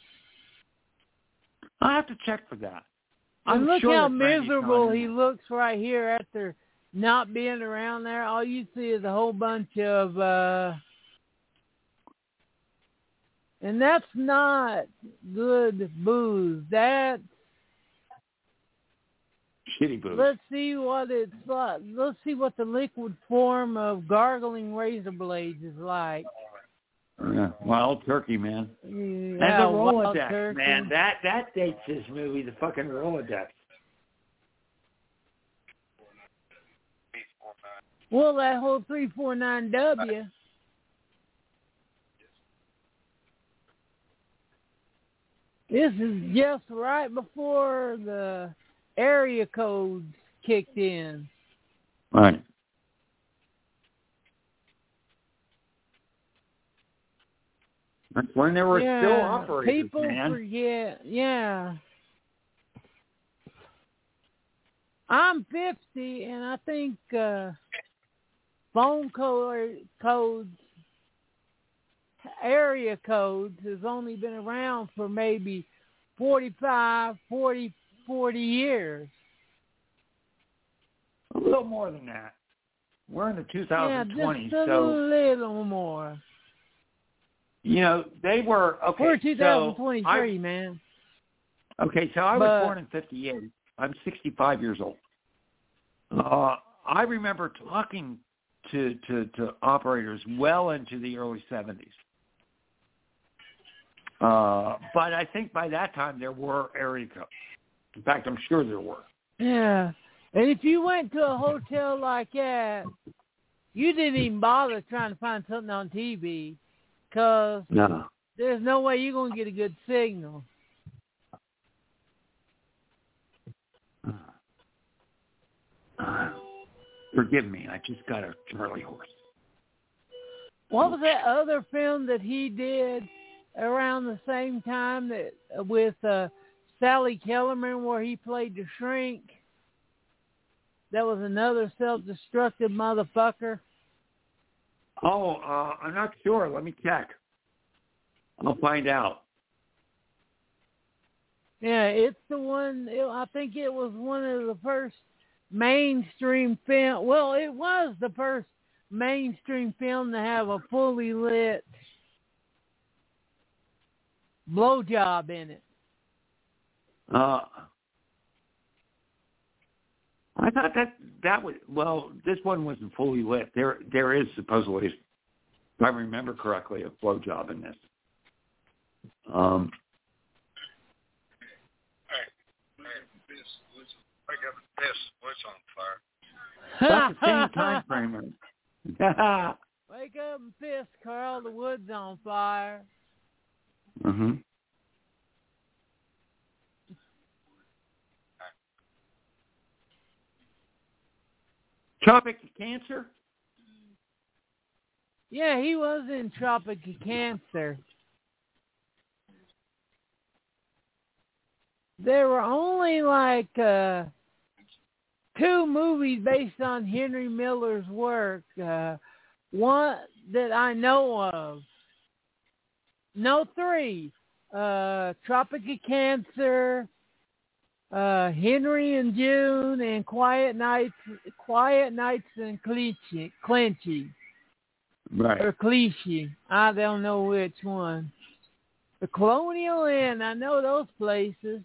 I have to check for that. And look how miserable he looks right here after not being around there. All you see is a whole bunch of, and that's not good booze. That's shitty booze. Let's see what it's like. Let's see what the liquid form of gargling razor blades is like. Wild Turkey, man. Yeah, and the Rolodex, man. That dates this movie, the fucking Rolodex. Well, that whole 349W. This is just right before the area codes kicked in. Right. When they were still operators, people forget. Yeah. I'm 50, and I think phone codes, area codes, has only been around for maybe 40 years. A little more than that. We're in the 2020s. Just a little more. You know, they were, okay, we're 2023, man. Okay, so I was born in 58. I'm 65 years old. I remember talking to operators well into the early 70s. But I think by that time there were area codes. In fact, I'm sure there were. Yeah. And if you went to a hotel like that, you didn't even bother trying to find something on TV. Because there's no way you're going to get a good signal. Forgive me, I just got a Charlie horse. What was that other film that he did around the same time that with Sally Kellerman where he played the shrink? That was another self-destructive motherfucker. Oh, I'm not sure. Let me check. I'll find out. Yeah, it's the one, I think it was one of the first mainstream film. Well, it was the first mainstream film to have a fully lit blowjob in it. I thought that was, well, this one wasn't fully lit. There is supposedly, if I remember correctly, a blowjob in this. All right. Man, this I got this what's on fire. That's the same time frame. Wake up and piss, Carl. The wood's on fire. Mm-hmm. Tropic of Cancer? Yeah, he was in Tropic of Cancer. There were only like two movies based on Henry Miller's work. One that I know of. No, three. Tropic of Cancer, Henry and June, and Quiet Nights and Clinchy. Right. Or Clichy. I don't know which one. The Colonial Inn, I know those places.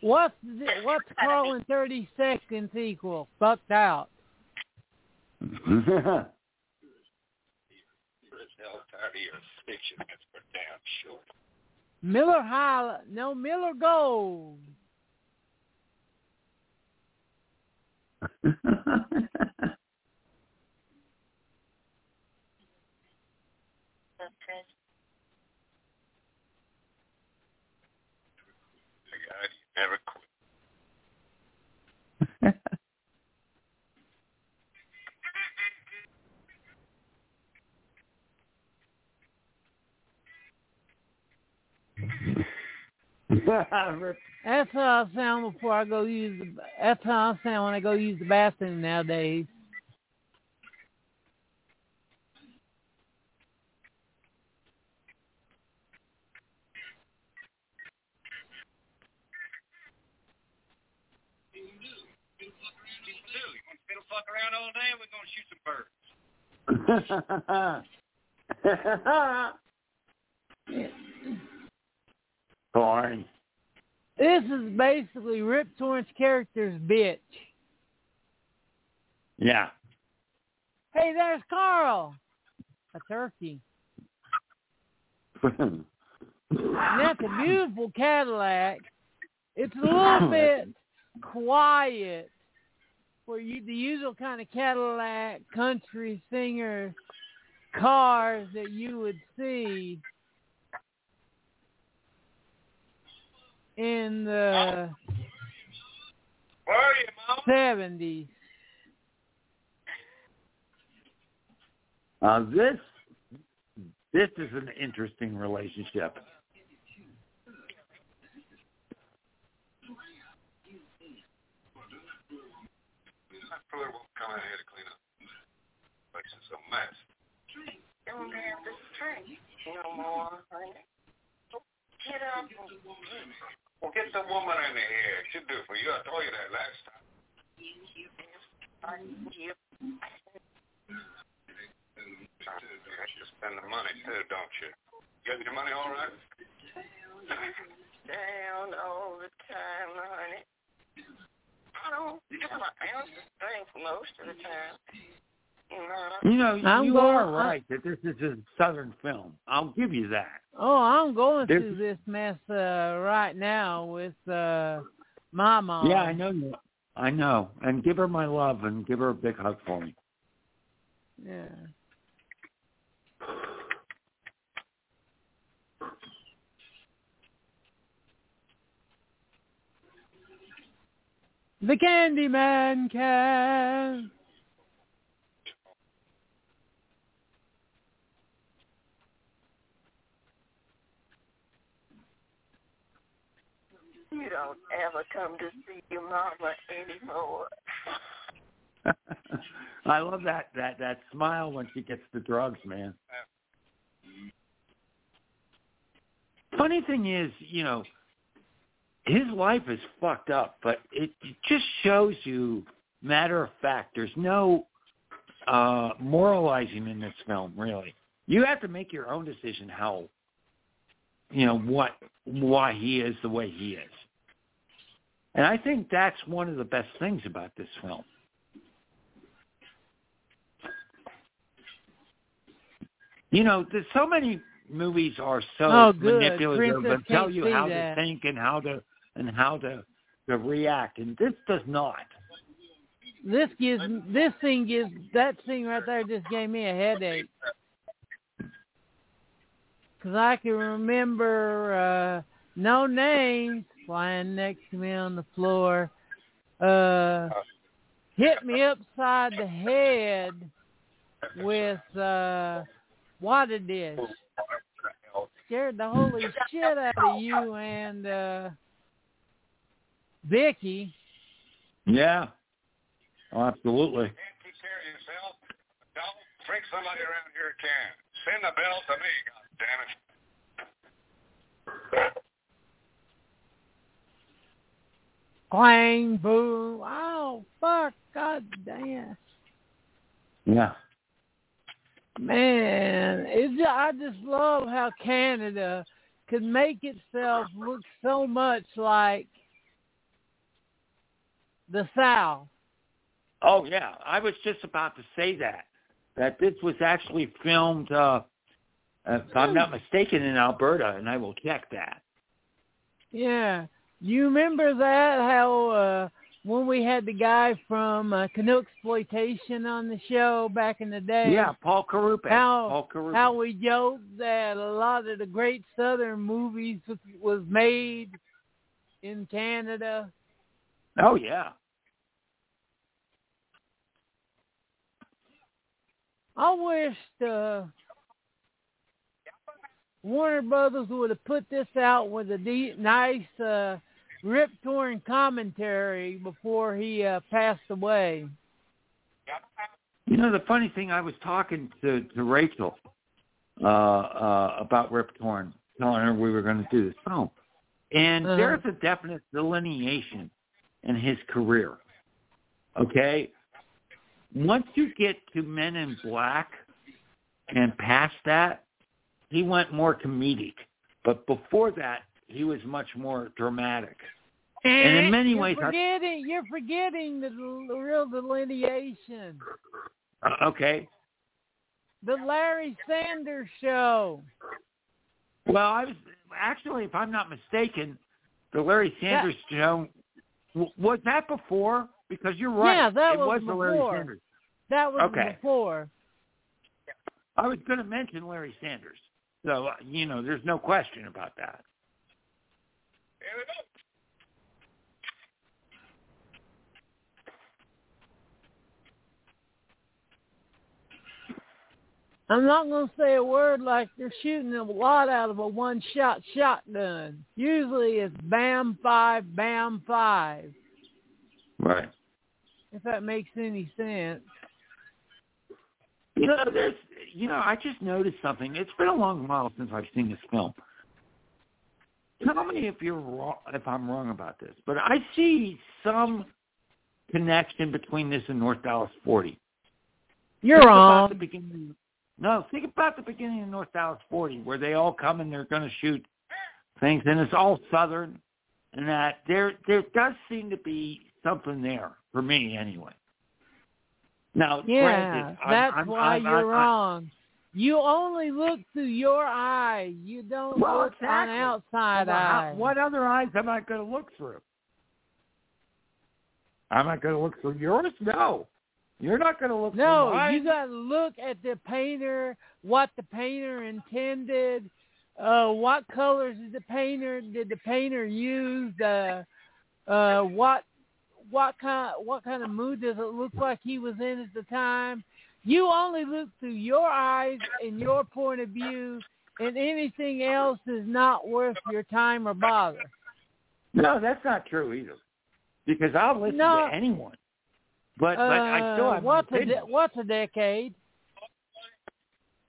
What's Colin 30 Seconds equal? Fucked out. Miller High, no, Miller Gold. That's how I sound before I go use the. That's how I sound when I go use the bathroom nowadays. You want to fiddle fuck around all day? We're gonna shoot some birds. Torn. This is basically Rip Torn's character's bitch. Yeah. Hey, there's Carl. A turkey. And that's a beautiful Cadillac. It's a little bit quiet for you, the usual kind of Cadillac country singer cars that you would see in the 70s. This is an interesting relationship. Get up. Well, get the woman in here. She'll do it for you. I told you that last time. You have to spend the money, too, don't you? Getting your money all right? Down all the time, honey. I don't give an ounce of thing most of the time. You are right that this is a Southern film. I'll give you that. Oh, I'm going through this mess right now with my mom. Yeah, I know you. I know. And give her my love and give her a big hug for me. Yeah. The Candyman can. You don't ever come to see your mama anymore. I love that smile when she gets the drugs, man. Funny thing is, his life is fucked up, but it just shows you, matter of fact, there's no moralizing in this film, really. You have to make your own decision how, why he is the way he is. And I think that's one of the best things about this film. There's so many movies are so manipulative and tell you how to think and how to react, and this does not. That scene right there just gave me a headache. Because I can remember No Names lying next to me on the floor. Hit me upside the head with water dish. Scared the holy shit out of you and Vicky. Yeah. Oh, absolutely. Can't you care yourself? Don't freak somebody around here can. Send the bill to me, God damn it. Clang, boom. Oh, fuck. God damn. Yeah. Man, I just love how Canada could make itself look so much like the South. Oh, yeah. I was just about to say that this was actually filmed, if I'm not mistaken, in Alberta, and I will check that. Yeah. You remember that, how when we had the guy from Canucksploitation on the show back in the day? Yeah, Paul Karupe. How we joked that a lot of the great Southern movies was made in Canada. Oh, yeah. I wish Warner Brothers would have put this out with a nice rip-torn commentary before he passed away. You know, the funny thing, I was talking to Rachel about rip-torn, telling her we were going to do this film. And there's a definite delineation in his career, okay? Once you get to Men in Black and past that, he went more comedic. But before that, he was much more dramatic. And in many ways... you're forgetting the real delineation. Okay. The Larry Sanders Show. Well, I was... Actually, if I'm not mistaken, the Larry Sanders Show... Was that before? Because you're right. Yeah, that was before. Larry Sanders. That was before. I was going to mention Larry Sanders. So, you know, there's no question about that. There we go. I'm not going to say a word like they're shooting a lot out of a one-shot shotgun. Usually it's bam, five, bam, five. Right. If that makes any sense. You know, I just noticed something. It's been a long while since I've seen this film. Tell me if I'm wrong about this, but I see some connection between this and North Dallas 40. You're wrong. Think about the beginning of North Dallas 40, where they all come and they're going to shoot things, and it's all Southern, and that there does seem to be something there for me, anyway. Now, wrong. You only look through your eye. You don't look on outside eye. What other eyes am I going to look through? Am I going to look through yours? No. You're not going to look through mine. No, you got to look at the painter, what the painter intended, what colors did the painter use, what kind of mood does it look like he was in at the time? You only look through your eyes and your point of view, and anything else is not worth your time or bother. No, that's not true either, because I'll listen to anyone. But I still have what's a decade?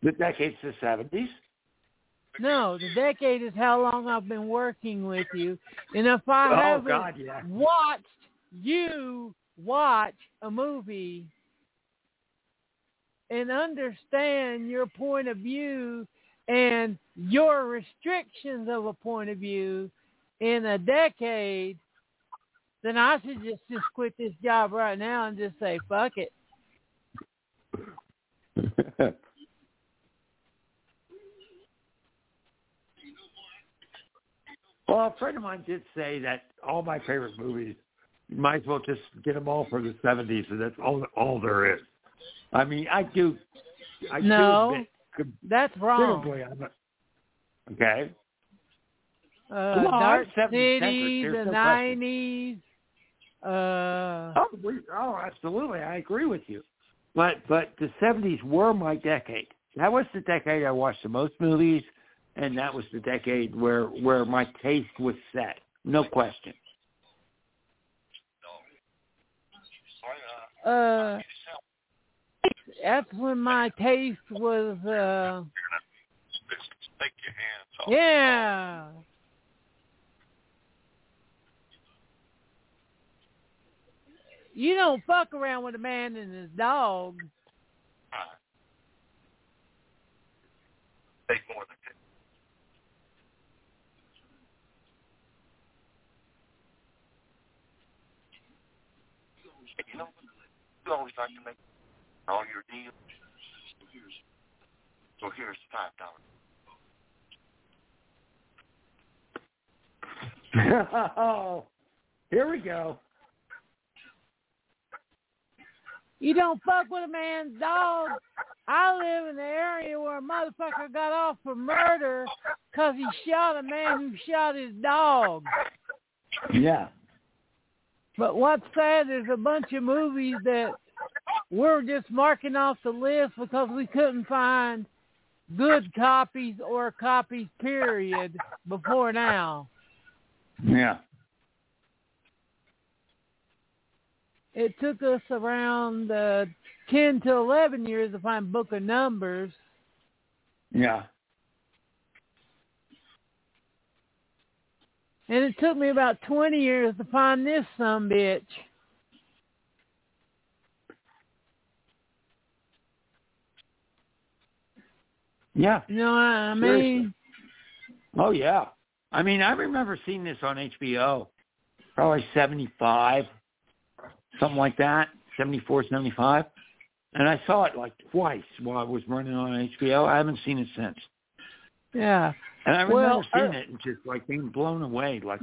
The decade's the 70s. No, the decade is how long I've been working with you. And if I haven't watched you watch a movie and understand your point of view and your restrictions of a point of view in a decade, then I should just quit this job right now and just say, fuck it. Well, a friend of mine did say that all my favorite movies, you might as well just get them all from the 70s, and that's all there is. I mean, I do admit, that's wrong. Okay. Dark City, the 90s. Absolutely, I agree with you. But the 70s were my decade. That was the decade I watched the most movies, and that was the decade where my taste was set. No question. That's when my taste was. Take your hands off. Yeah. You don't fuck around with a man and his dog. Take more than that. hey, you know, you always like to make all your deals. So here's $5. Oh, here we go. You don't fuck with a man's dog. I live in the area where a motherfucker got off for murder because he shot a man who shot his dog. Yeah. But what's sad, there's a bunch of movies that we're just marking off the list because we couldn't find good copies or copies, period, before now. Yeah. It took us around 10 to 11 years to find Book of Numbers. Yeah. And it took me about 20 years to find this sumbitch. Yeah. You know what I mean? Seriously. Oh, yeah. I mean, I remember seeing this on HBO, probably 75, something like that, 74, 75. And I saw it like twice while I was running on HBO. I haven't seen it since. Yeah. And I remember seeing it and just like being blown away, like,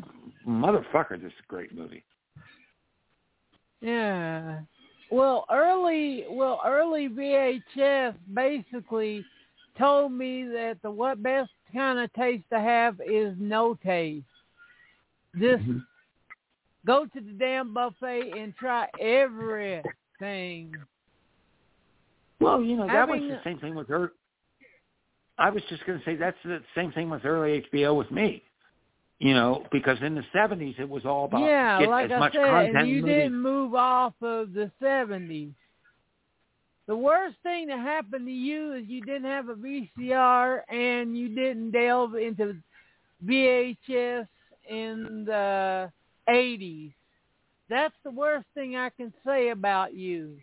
motherfucker, this is a great movie. Yeah. Well, early VHS basically told me that the what best kind of taste to have is no taste. Just go to the damn buffet and try everything. Well, you know, that was the same thing with her. I was just going to say that's the same thing with early HBO with me. You know, because in the 70s it was all about getting like as much content. Yeah, and you didn't move off of the 70s. The worst thing that happened to you is you didn't have a VCR and you didn't delve into VHS in the 80s. That's the worst thing I can say about you,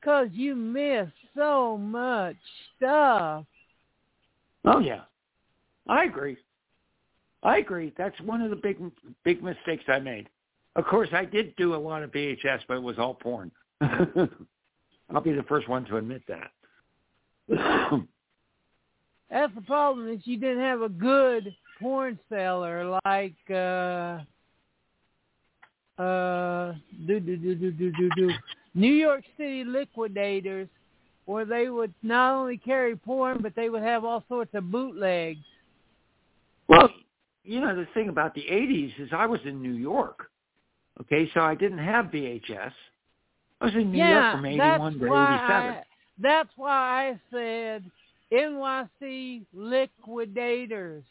because you missed so much stuff. Oh, yeah. I agree. That's one of the big mistakes I made. Of course, I did do a lot of VHS, but it was all porn. I'll be the first one to admit that. That's the problem, is you didn't have a good porn seller like New York City Liquidators, where they would not only carry porn, but they would have all sorts of bootlegs. Well, you know, the thing about the 80s is I was in New York, okay, so I didn't have VHS. I was in New York from 81 to 87. That's why I said NYC Liquidators.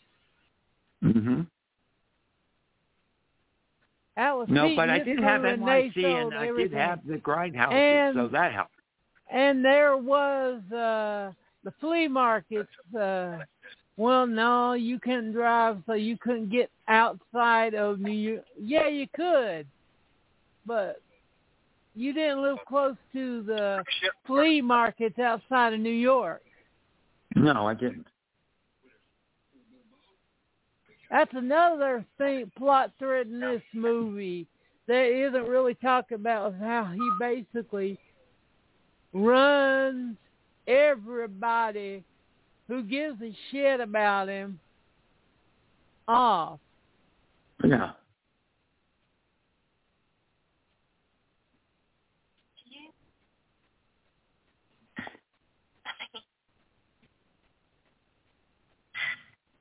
Mm-hmm. But I did have NYC and I did have the grindhouses, so that helped. And there was the flea markets. Well, no, you couldn't drive, so you couldn't get outside of New York. Yeah, you could, but you didn't live close to the flea markets outside of New York. No, I didn't. That's another thing, plot thread in this movie that isn't really talked about, is how he basically runs everybody who gives a shit about him off. Yeah.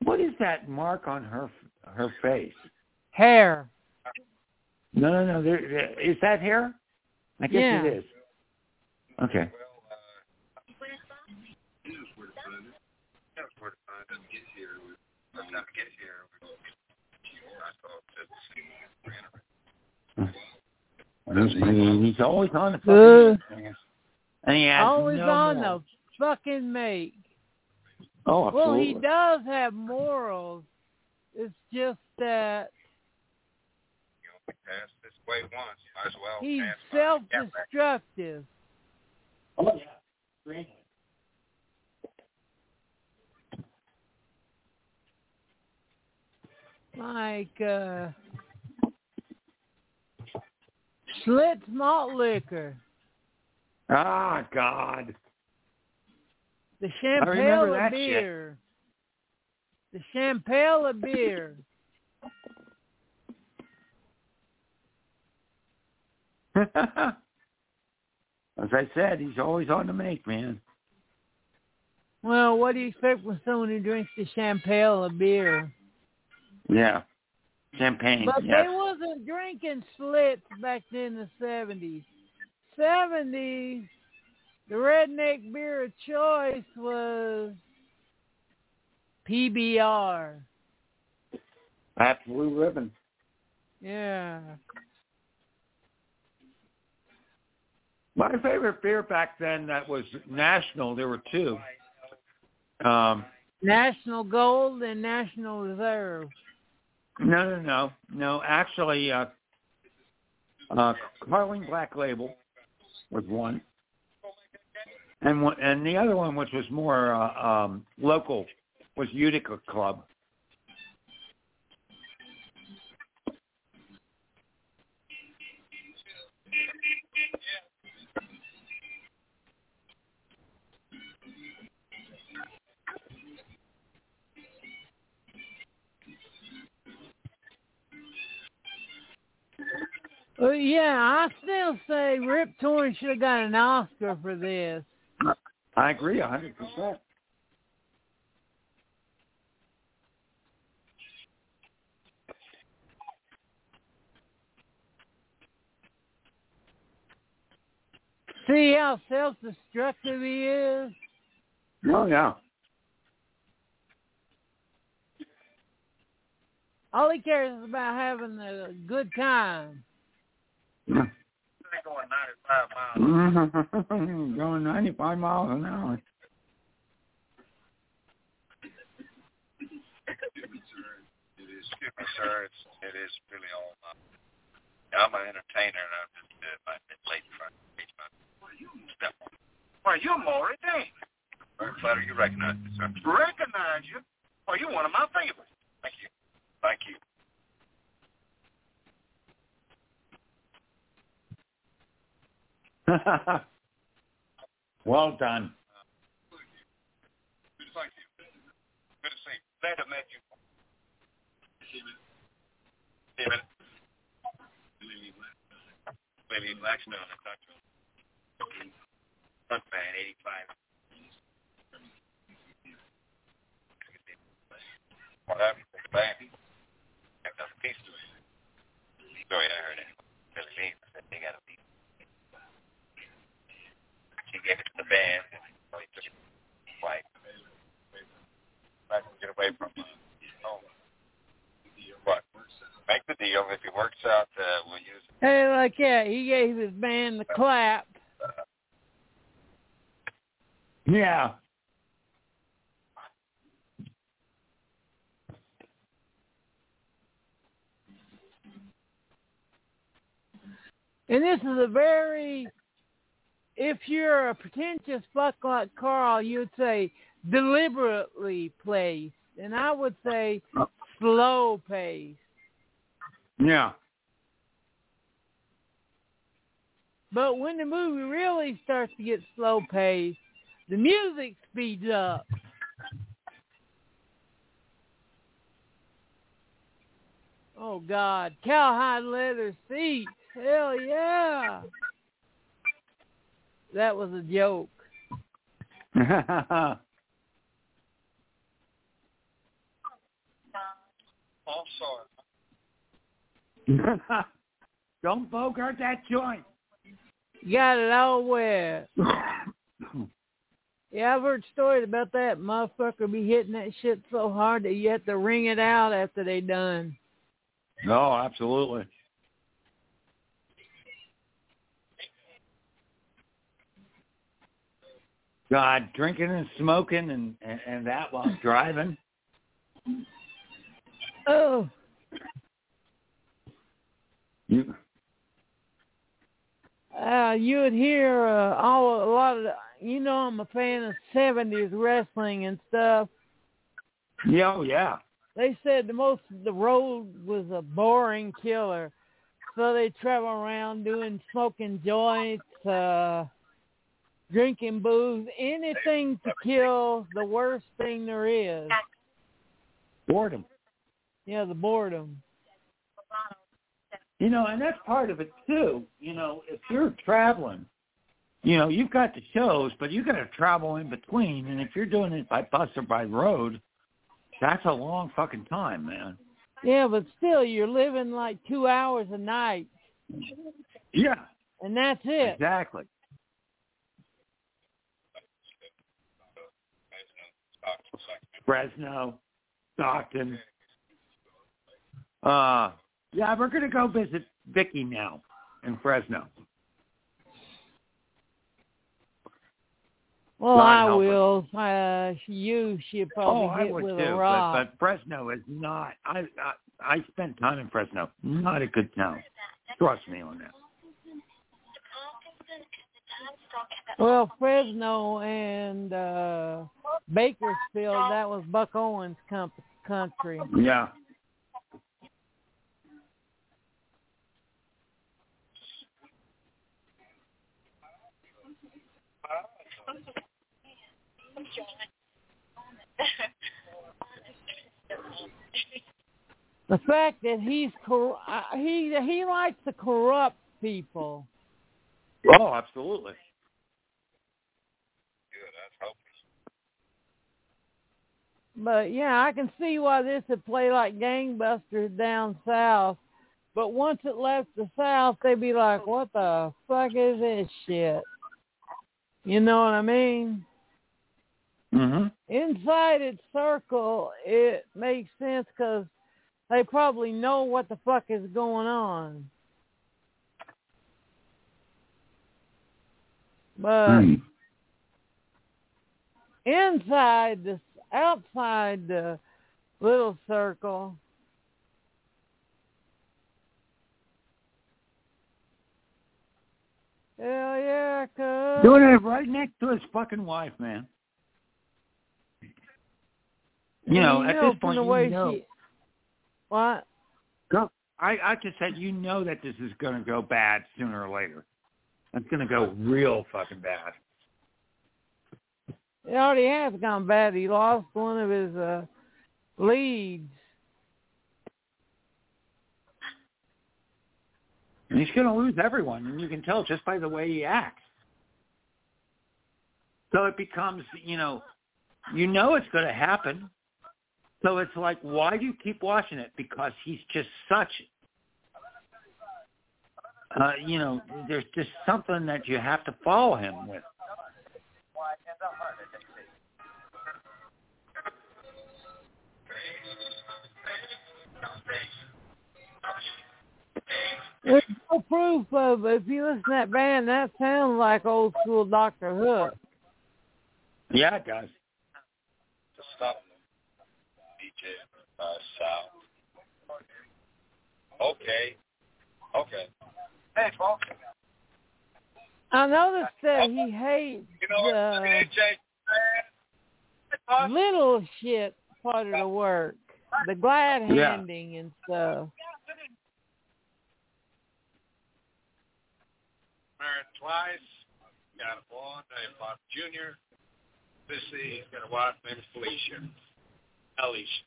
What is that mark on her face? Hair. No. There, is that hair? I guess it is. Okay. He's always on the fucking make. Oh, absolutely. Well, he does have morals. It's just that he's self-destructive. Oh, yeah. Great. Like, Schlitz malt liquor. Ah, God. The Champelle of beer. Shit. The Champelle of beer. As I said, he's always on the make, man. Well, what do you expect from someone who drinks the Champelle of beer? Yeah. Champagne. But yes. They wasn't drinking Schlitz back in the 70s. 70s, the redneck beer of choice was PBR. That's Blue Ribbon. Yeah. My favorite beer back then that was national, there were two. National Gold and National Reserve. No. Actually, Carling Black Label was one, and the other one, which was more local, was Utica Club. Yeah, I still say Rip Torn should have got an Oscar for this. I agree 100%. See how self-destructive he is? Oh, yeah. All he cares is about having a good time. Going 95 miles an hour. Going 95 miles an hour. It is, sir. It is really all about. I'm an entertainer, and I've just did my late front page. Why, you're Maury Dane. Very flatter. You recognize me, sir. Recognize you? Well, you're one of my favorites. Thank you. Well done. Thank you. Good to see you. Glad to meet you. David. Maybe Blackstone. Not bad, 85. What happened? I have nothing piece to it. Sorry, I heard it. Billy Lee said they got a piece. He gave it to the band. So he just like I can get away from home. But make the deal. If it works out, we'll use it. Hey, like yeah, he gave his band the clap. Yeah. And this is a very. If you're a pretentious fuck like Carl, you'd say deliberately placed, and I would say slow paced. Yeah. But when the movie really starts to get slow paced, the music speeds up. Oh, God. Cowhide leather seats. Hell yeah. That was a joke. I'm sorry. Don't bogart that joint. You got it all wet. Yeah, I've heard stories about that motherfucker be hitting that shit so hard that you have to wring it out after they done. No, absolutely. God, drinking and smoking and that while driving. Oh. You would hear I'm a fan of 70s wrestling and stuff. Yeah, oh yeah. They said the road was a boring killer. So they travel around doing smoking joints, drinking booze, anything to kill the worst thing there is. Boredom. Yeah, the boredom. You know, and that's part of it too. You know, if you're traveling, you know, you've got the shows, but you've got to travel in between. And if you're doing it by bus or by road, that's a long fucking time, man. Yeah, but still, you're living like 2 hours a night. Yeah. And that's it. Exactly. Fresno, Stockton. Yeah, we're going to go visit Vicky now in Fresno. Well, I will. You should probably hit with a rock. But Fresno is not. I spent time in Fresno. Not a good town. Trust me on that. Well, Fresno and Bakersfield, that was Buck Owens' country. Yeah. The fact that he likes to corrupt people. Oh, absolutely. Good, that's helpful. But yeah, I can see why this would play like gangbusters down south. But once it left the south, they'd be like, "What the fuck is this shit?" You know what I mean? Mm-hmm. Inside its circle, it makes sense because they probably know what the fuck is going on. But outside the little circle, hell yeah, cuz. Doing it right next to his fucking wife, man. You know, at this point, you know. What? Go. I just said, you know that this is going to go bad sooner or later. It's going to go real fucking bad. It already has gone bad. He lost one of his leads. And he's going to lose everyone, and you can tell just by the way he acts. So it becomes, you know it's going to happen. So it's like, why do you keep watching it? Because he's just such, there's just something that you have to follow him with. There's no proof of it. If you listen to that band, that sounds like old school Dr. Hook. Yeah, it does. Stop. South. Okay. Hey, folks. I noticed that he hates the little shit part of the work, the glad handing and stuff. Married twice, got a born, named Bob Jr. This is got a wife named Felicia. Alicia.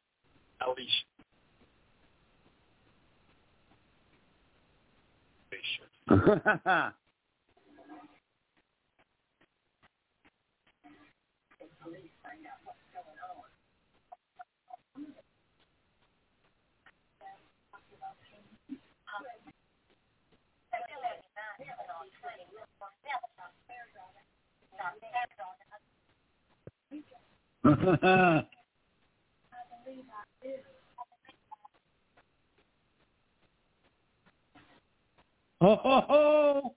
Ho, ho, ho!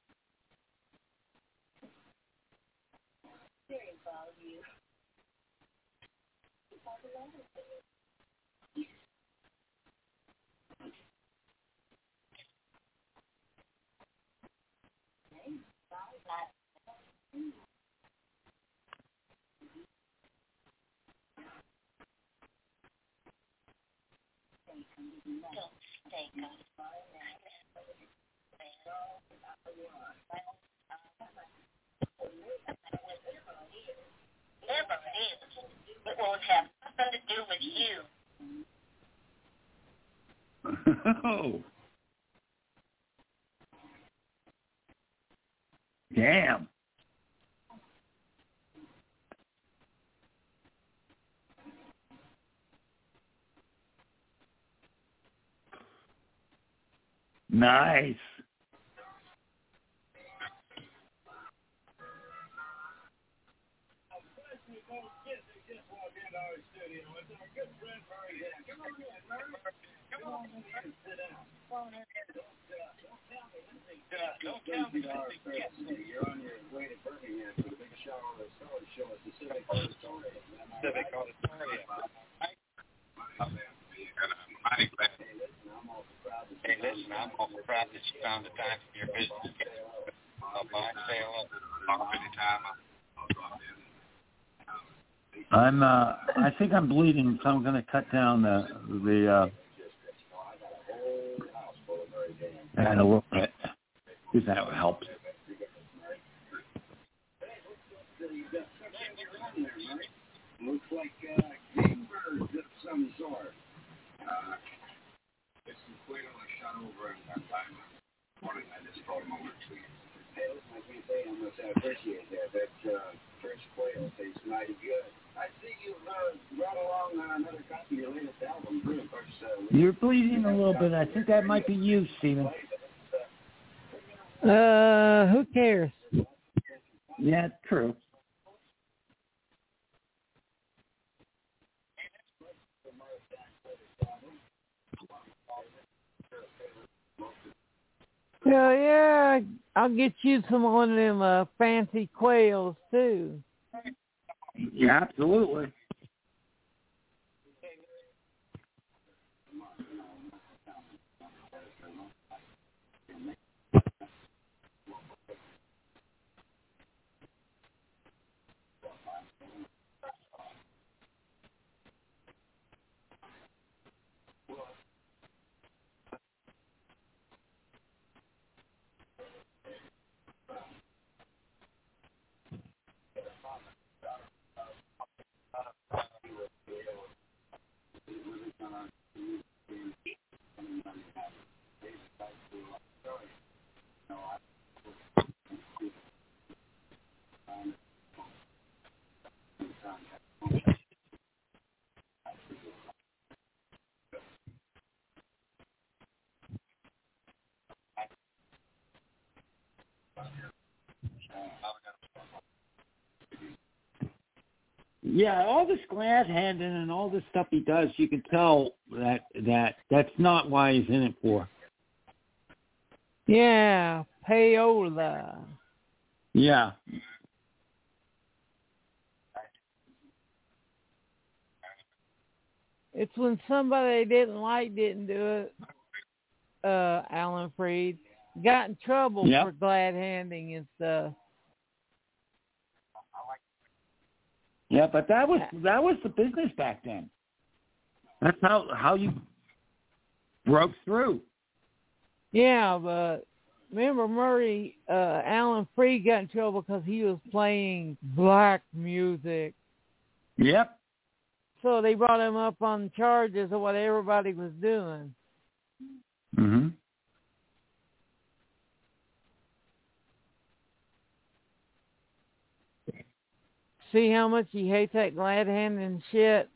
is. It will have nothing to do with you. Oh. Damn. Nice. Hey, listen, I'm awful proud that you found the time for your business. I think I'm bleeding, so I'm going to cut down the a little bit, because that would help. Looks like game birds of some sort. This is quite a shot over at that time. I just brought him over to you. I can't say how much I appreciate that. That first quail tastes mighty good. I see you've brought along another copy of your latest album, Bruce. You're bleeding a little bit. I think that might be you, Stephen. Who cares? Yeah, true. Yeah, I'll get you some one of them fancy quails, too. Yeah, absolutely. Yeah, all this glad handing and all this stuff he does, you can tell that's not why he's in it for. Yeah, payola. Yeah. It's when somebody didn't do it, Alan Freed. Got in trouble for glad handing and stuff. Yeah, but that was the business back then. That's how you broke through. Yeah, but remember Murray, Alan Freed got in trouble because he was playing black music. Yep. So they brought him up on charges of what everybody was doing. Mm-hmm. See how much he hates that glad hand and shit?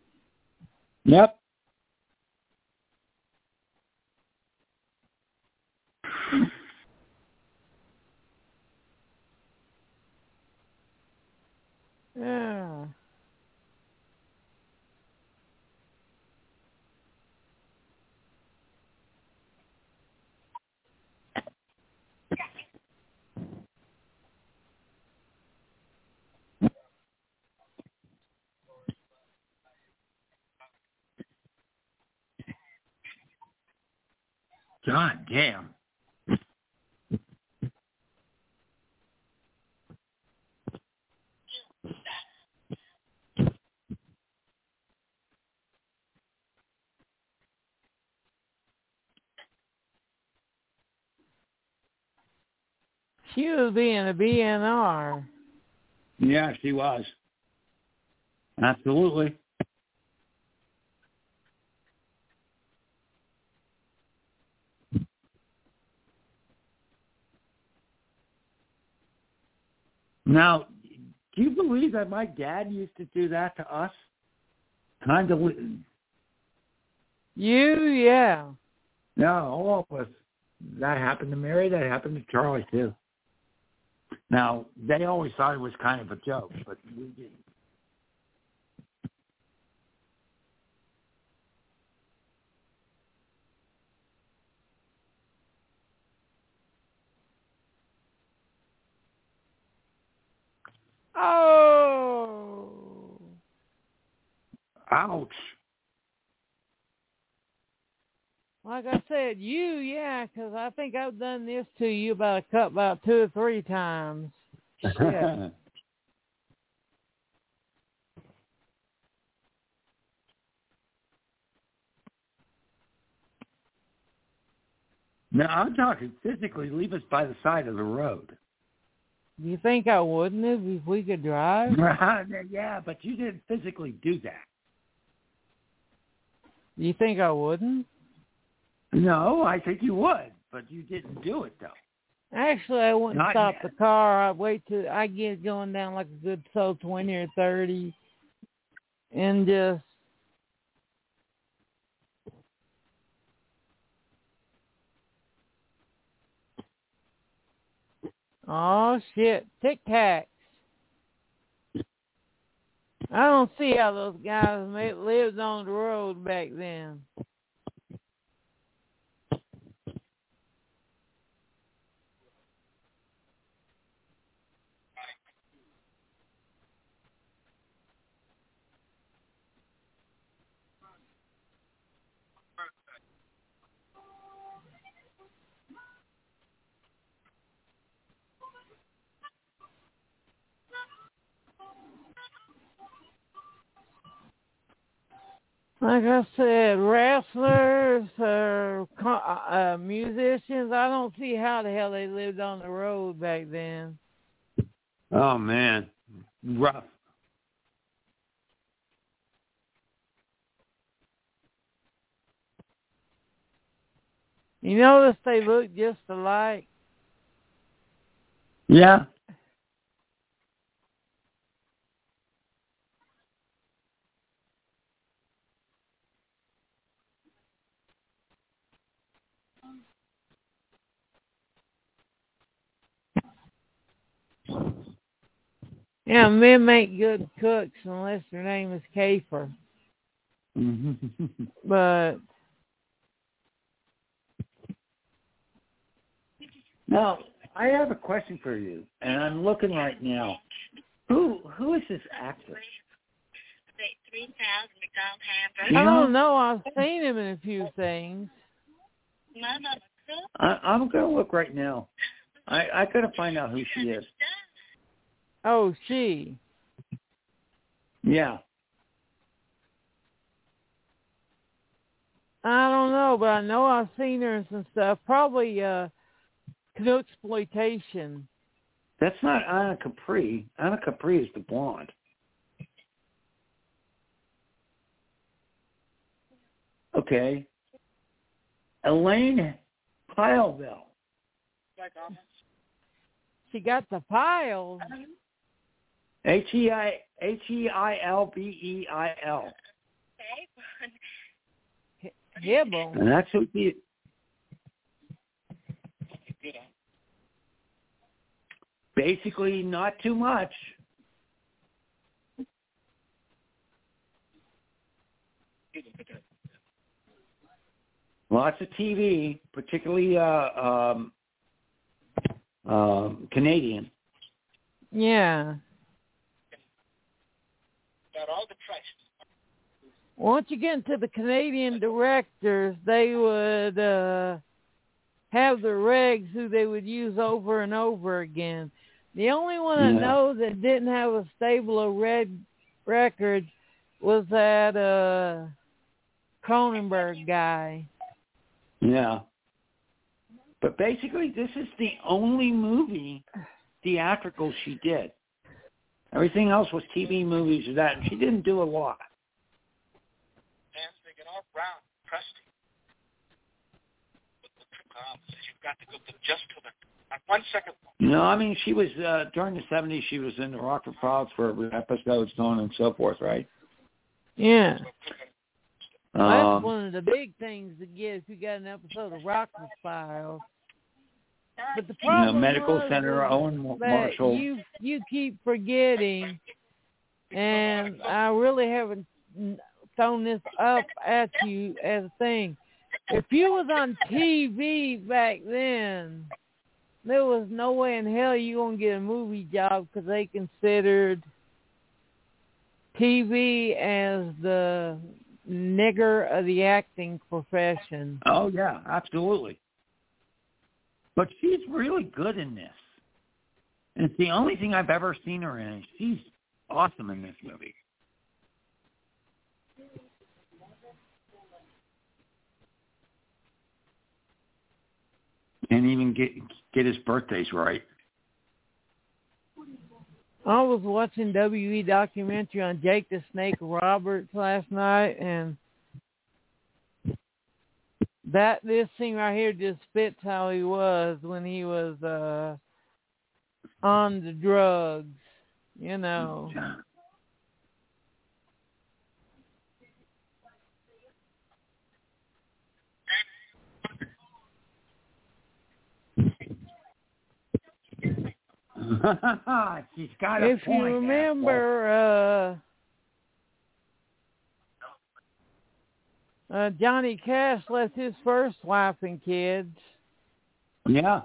Yep. Yeah. God damn. She was being a BNR. Yeah, she was. Absolutely. Now, do you believe that my dad used to do that to us? Kind of. Yeah. No, all of us. That happened to Mary. That happened to Charlie, too. Now, they always thought it was kind of a joke, but we didn't. Oh. Ouch. Like I said, because I think I've done this to you about 2 or 3 times. Shit. Now, I'm talking physically leave us by the side of the road. You think I wouldn't if we could drive? Yeah, but you didn't physically do that. You think I wouldn't? No, I think you would, but you didn't do it, though. Actually, I wouldn't stop the car. I'd wait till I get going down like a good soul 20 or 30 and just... Oh, shit. Tic Tacs. I don't see how those guys lived on the road back then. Like I said, wrestlers or musicians, I don't see how the hell they lived on the road back then. Oh, man. Rough. You notice they look just alike? Yeah. Yeah, men make good cooks unless their name is Kafer. But now I have a question for you, and I'm looking right now. Who is this actor? I don't know. I've seen him in a few things. I'm gonna look right now. I gotta find out who she is. Oh, she. Yeah. I don't know, but I know I've seen her in some stuff. Probably Knutsploitation. That's not Anna Capri. Anna Capri is the blonde. Okay. Elaine Pileville. She got the piles. H-E-I-L-B-E-I-L. Hibble. And that's who he is. Basically, not too much. Lots of TV, particularly Canadian. Yeah. Got all the prices. Once you get into the Canadian directors, they would have the regs who they would use over and over again. The only one I know that didn't have a stable of red records was that Cronenberg guy. Yeah. But basically, this is the only movie theatrical she did. Everything else was TV movies or that, and she didn't do a lot. Dancing and all round, crusty. You've got to go to just to the 1 second. No, I mean, she was, during the 70s, she was in the Rockford Files for episodes, so on and so forth, right? Yeah. Well, that's one of the big things to get if you got an episode of Rockford Files. But the problem, you know, medical center, Owen Marshall. You keep forgetting, and I really haven't thrown this up at you as a thing. If you was on TV back then, there was no way in hell you gonna get a movie job because they considered TV as the nigger of the acting profession. Oh yeah, absolutely. But she's really good in this. And it's the only thing I've ever seen her in. She's awesome in this movie. And even get his birthdays right. I was watching WE documentary on Jake the Snake Roberts last night, and this scene right here just fits how he was when he was on the drugs, you know. She's got a point. If you remember, Johnny Cash left his first wife and kids. Yeah.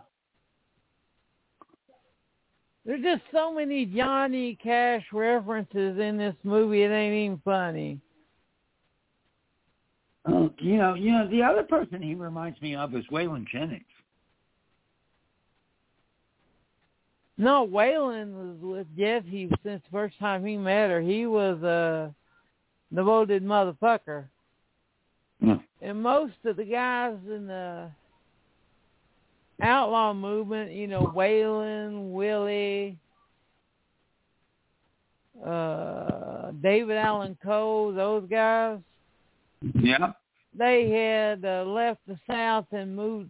There's just so many Johnny Cash references in this movie, it ain't even funny. You know, the other person he reminds me of is Waylon Jennings. No, Waylon was with Jessie since the first time he met her. He was a devoted motherfucker. Mm. And most of the guys in the outlaw movement, you know, Waylon, Willie, David Allan Coe, those guys. Yeah. They had left the South and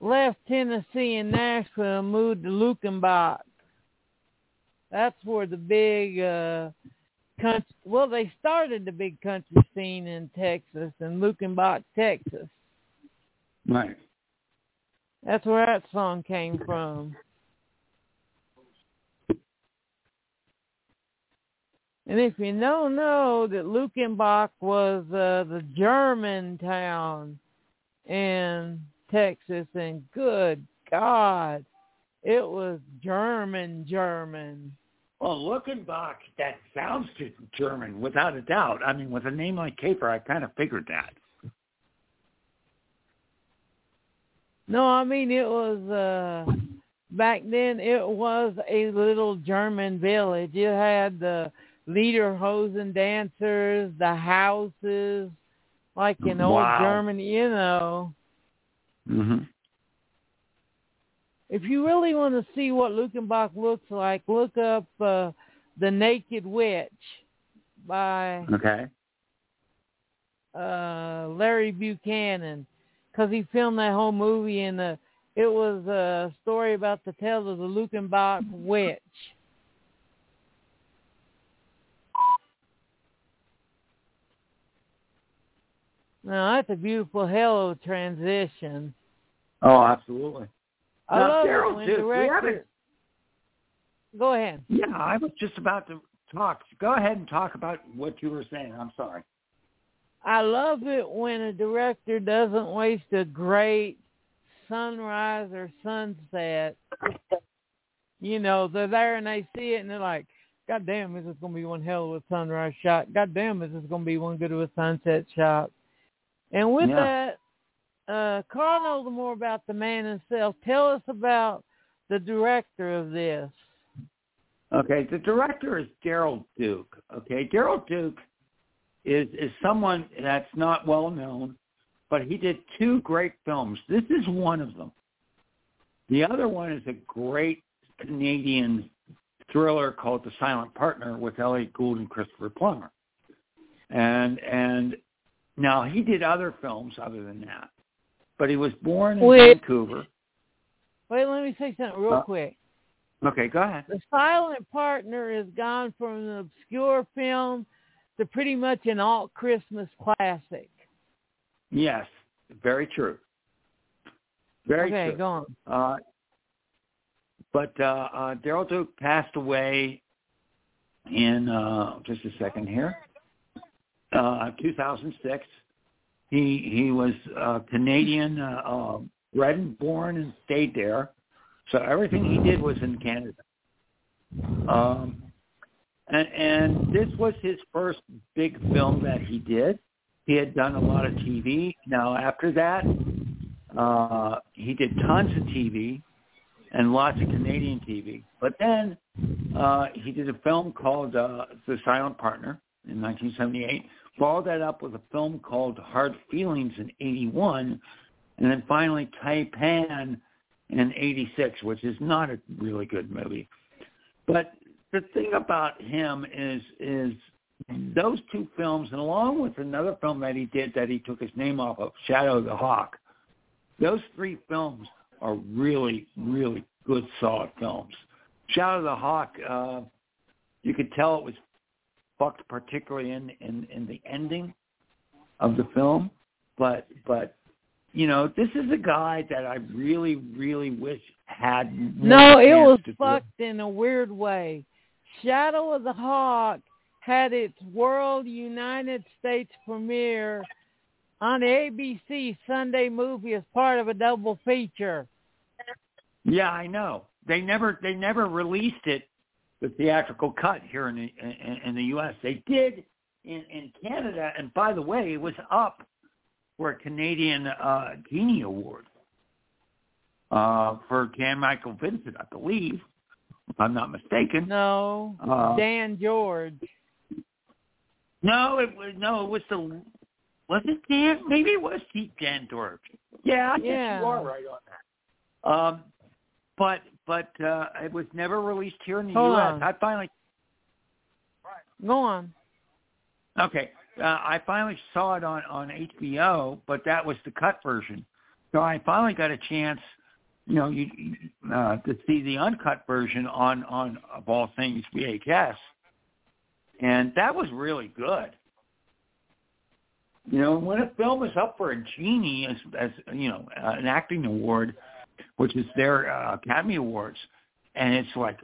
left Tennessee and Nashville and moved to Lukenbach. That's where the big country... Well, they started the big country scene in Texas, in Lukenbach, Texas. Right. That's where that song came from. And if you don't know that Lukenbach was the German town in Texas, and good God, it was German. Well, Lukenbach, that sounds German without a doubt. I mean, with a name like Caper, I kind of figured that. No, I mean, it was, back then, it was a little German village. It had the Lederhosen dancers, the houses, like in old Germany, you know. Mm-hmm. If you really want to see what Lukenbach looks like, look up The Naked Witch by Larry Buchanan, because he filmed that whole movie, and it was a story about the tale of the Lukenbach Witch. Now, that's a beautiful hell of a transition. Oh, absolutely. I love Daryl, when directors... Go ahead. Yeah, I was just about to talk. Go ahead and talk about what you were saying. I'm sorry. I love it when a director doesn't waste a great sunrise or sunset. You know, they're there and they see it and they're like, God damn, this is going to be one hell of a sunrise shot. God damn, this is going to be one good of a sunset shot. And with that, Carl knows more about the man himself. Tell us about the director of this. Okay, the director is Daryl Duke. Okay, Daryl Duke is someone that's not well known, but he did two great films. This is one of them. The other one is a great Canadian thriller called The Silent Partner with Elliot Gould and Christopher Plummer. And now he did other films other than that, but he was born in Vancouver. Wait, let me say something real quick. Okay, go ahead. The Silent Partner has gone from an obscure film to pretty much an alt Christmas classic. Yes, very true. Very true. Okay, go on. But Daryl Duke passed away in, just a second here, 2006. He was Canadian, bred and born and stayed there. So everything he did was in Canada. And this was his first big film that he did. He had done a lot of TV. Now, after that, he did tons of TV and lots of Canadian TV. But then he did a film called The Silent Partner in 1978, followed that up with a film called Hard Feelings in 81, and then finally Taipan in 86, which is not a really good movie. But the thing about him is those two films, and along with another film that he did that he took his name off of, Shadow the Hawk, those three films are really, really good, solid films. Shadow the Hawk, you could tell it was fucked particularly in the ending of the film, but you know, this is a guy that I really, really wish had more. No, it was fucked in a weird way. Shadow of the Hawk had its world United States premiere on ABC Sunday movie as part of a double feature. Yeah, I know. They never released it, the theatrical cut here in the U.S. They did in Canada, and by the way, it was up for a Canadian Genie Award for Dan Michael Vincent, I believe, if I'm not mistaken. No, Dan George. No, it was the... Was it Dan? Maybe it was Dan George. Yeah, I guess you are right on that. But it was never released here in the U.S. Go on. Okay. I finally saw it on HBO, but that was the cut version. So I finally got a chance, to see the uncut version on of all things VHS, and that was really good. You know, when a film is up for a Genie, as an acting award, which is their Academy Awards, and it's like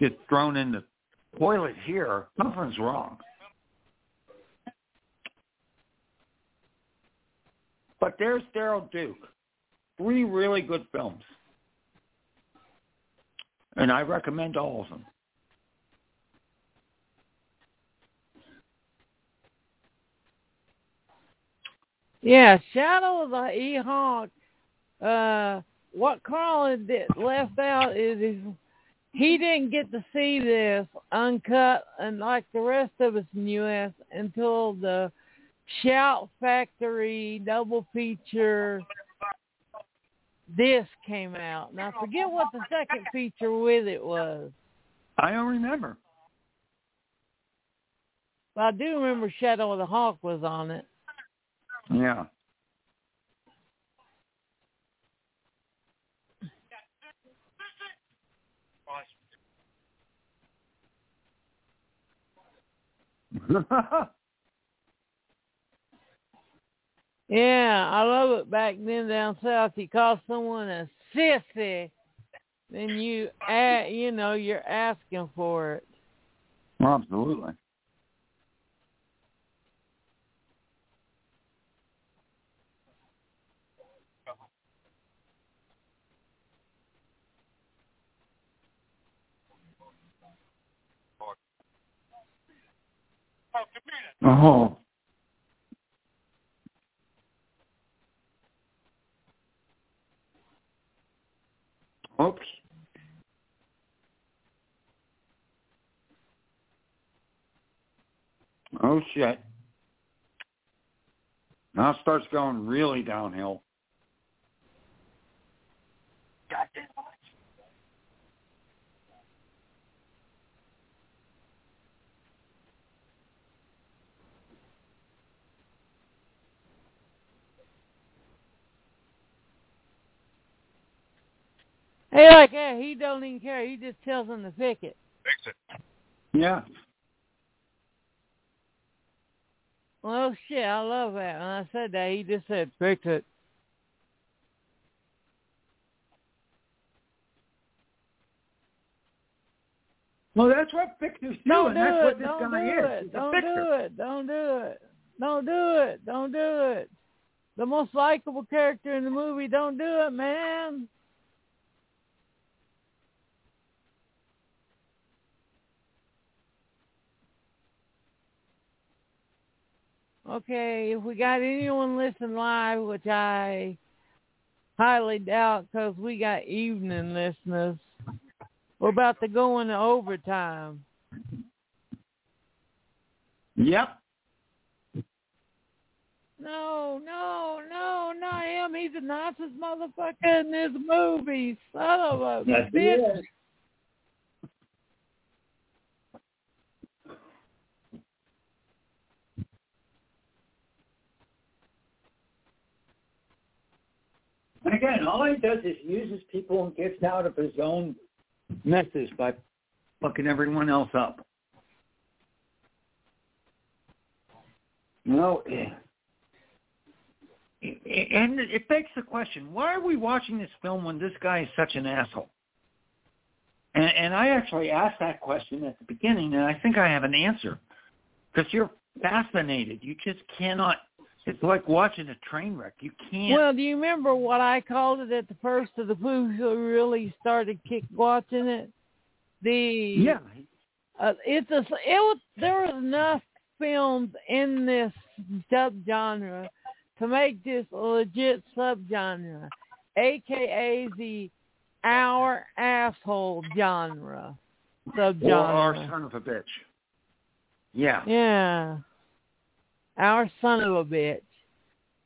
just thrown in the toilet here, something's wrong. But there's Daryl Duke. Three really good films. And I recommend all of them. Yeah, Shadow of the E-Hawk. What Carlin left out is he didn't get to see this uncut, unlike the rest of us in the U.S., until the Shout Factory double feature disc came out. Now, I forget what the second feature with it was. I don't remember. But I do remember Shadow of the Hawk was on it. Yeah. Yeah, I love it. Back then down south, you call someone a sissy, then you're asking for it. Well, absolutely. Oh. Oops. Oh, shit. Now it starts going really downhill. Goddamn. He like, yeah, he don't even care. He just tells them to fix it. Fix it. Yeah. Well, shit, I love that. When I said that, he just said, fix it. Well, that's what fixers do, and that's what this guy is. Don't do it. Don't do it. Don't do it. Don't do it. The most likable character in the movie, don't do it, man. Okay, if we got anyone listen live, which I highly doubt because we got evening listeners, we're about to go into overtime. Yep. No, not him. He's the nicest motherfucker in this movie. Son of a bitch. Again, all he does is uses people and gets out of his own messes by fucking everyone else up. No, and it begs the question: why are we watching this film when this guy is such an asshole? And I actually asked that question at the beginning, and I think I have an answer because you're fascinated. You just cannot. It's like watching a train wreck. You can't. Well, do you remember what I called it at the first of the booth who really started watching it? There was enough films in this subgenre to make this a legit subgenre, aka the our asshole genre subgenre. Or our son of a bitch. Yeah. Yeah. Our son of a bitch,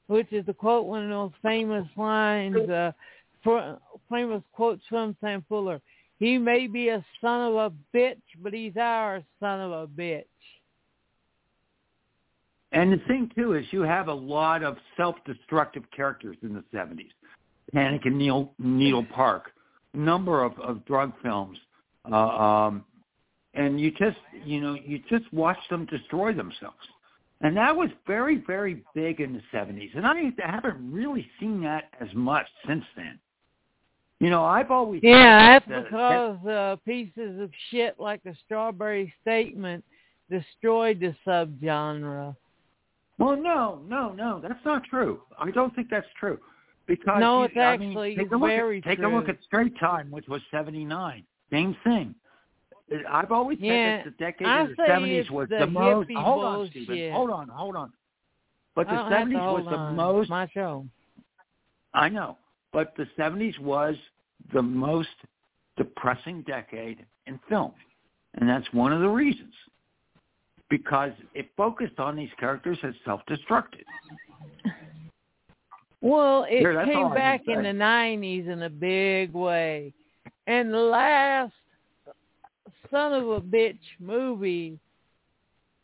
which is to quote one of those famous lines, famous quotes from Sam Fuller. He may be a son of a bitch, but he's our son of a bitch. And the thing, too, is you have a lot of self-destructive characters in the 70s. Panic and Needle Park, number of drug films. And you just watch them destroy themselves. And that was very, very big in the 70s. And I haven't really seen that as much since then. You know, I've always... Yeah, that's because pieces of shit like the Strawberry Statement destroyed the subgenre. Well, no. That's not true. I don't think that's true. Because it's actually very true. Take a look at Straight Time, which was 79. Same thing. I've always said that the decade of the 70s was the most... Hold on, Stephen. Hold on. But the 70s was the most... My show. I know. But the 70s was the most depressing decade in film. And that's one of the reasons. Because it focused on these characters as self-destructive. Well, it came back in the 90s in a big way. And the last... son of a bitch movie.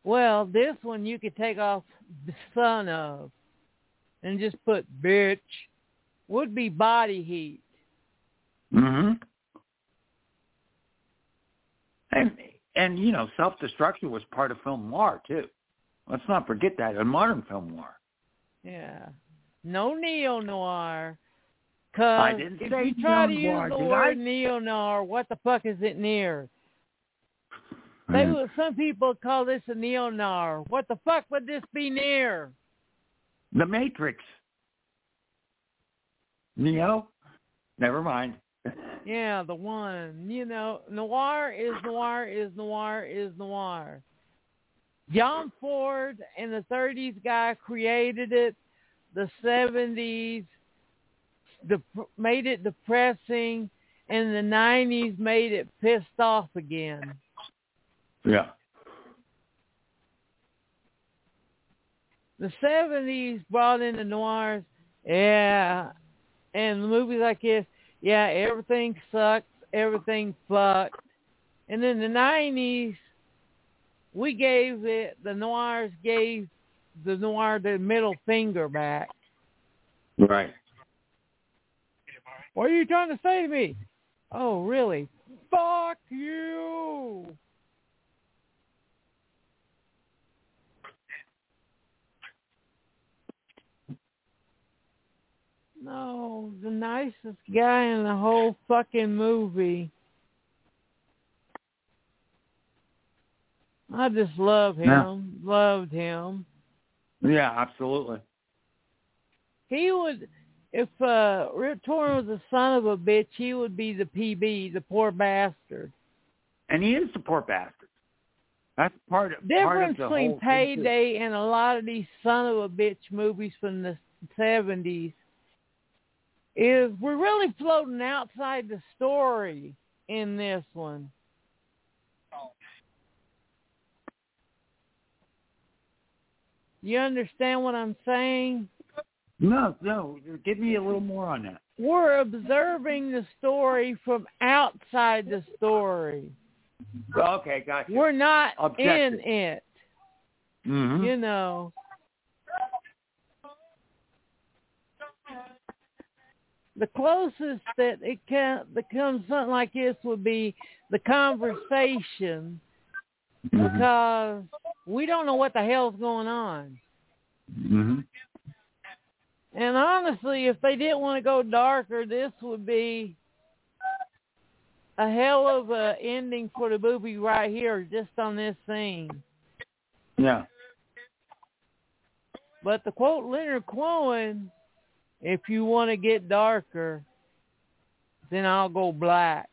Well, this one you could take off the son of and just put bitch. Would be Body Heat. Mm-hmm. And you know, self-destruction was part of film noir too. Let's not forget that in modern film noir. Yeah. No neo-noir. Because if you try to use the word neo-noir, what the fuck is it near? Some people call this a neo-noir. What the fuck would this be near? The Matrix. Neo? Never mind. Yeah, the one. You know, noir is noir. John Ford in the 30s guy created it. The 70s made it depressing. And the 90s made it pissed off again. Yeah. The 70s brought in the noirs, yeah, and movies like this, yeah, everything sucks, everything fucked. And then the 90s, the noirs gave the noir the middle finger back. Right. What are you trying to say to me? Oh, really? Fuck you! No, the nicest guy in the whole fucking movie. I just love him. Yeah. Loved him. Yeah, absolutely. He would, if Rip Torn was a son of a bitch, he would be the PB, the poor bastard. And he is the poor bastard. That's part of the whole difference between Payday and a lot of these son of a bitch movies from the 70s. Is we're really floating outside the story in this one. You understand what I'm saying? No. Give me a little more on that. We're observing the story from outside the story. Okay, gotcha. We're not objective. In it. Mm-hmm. You know. The closest that it can becomes something like this would be The Conversation, because we don't know what the hell's going on. Mm-hmm. And honestly, if they didn't want to go darker, this would be a hell of a ending for the movie right here, just on this scene. Yeah. But to quote Leonard Cohen, if you want to get darker, then I'll go black.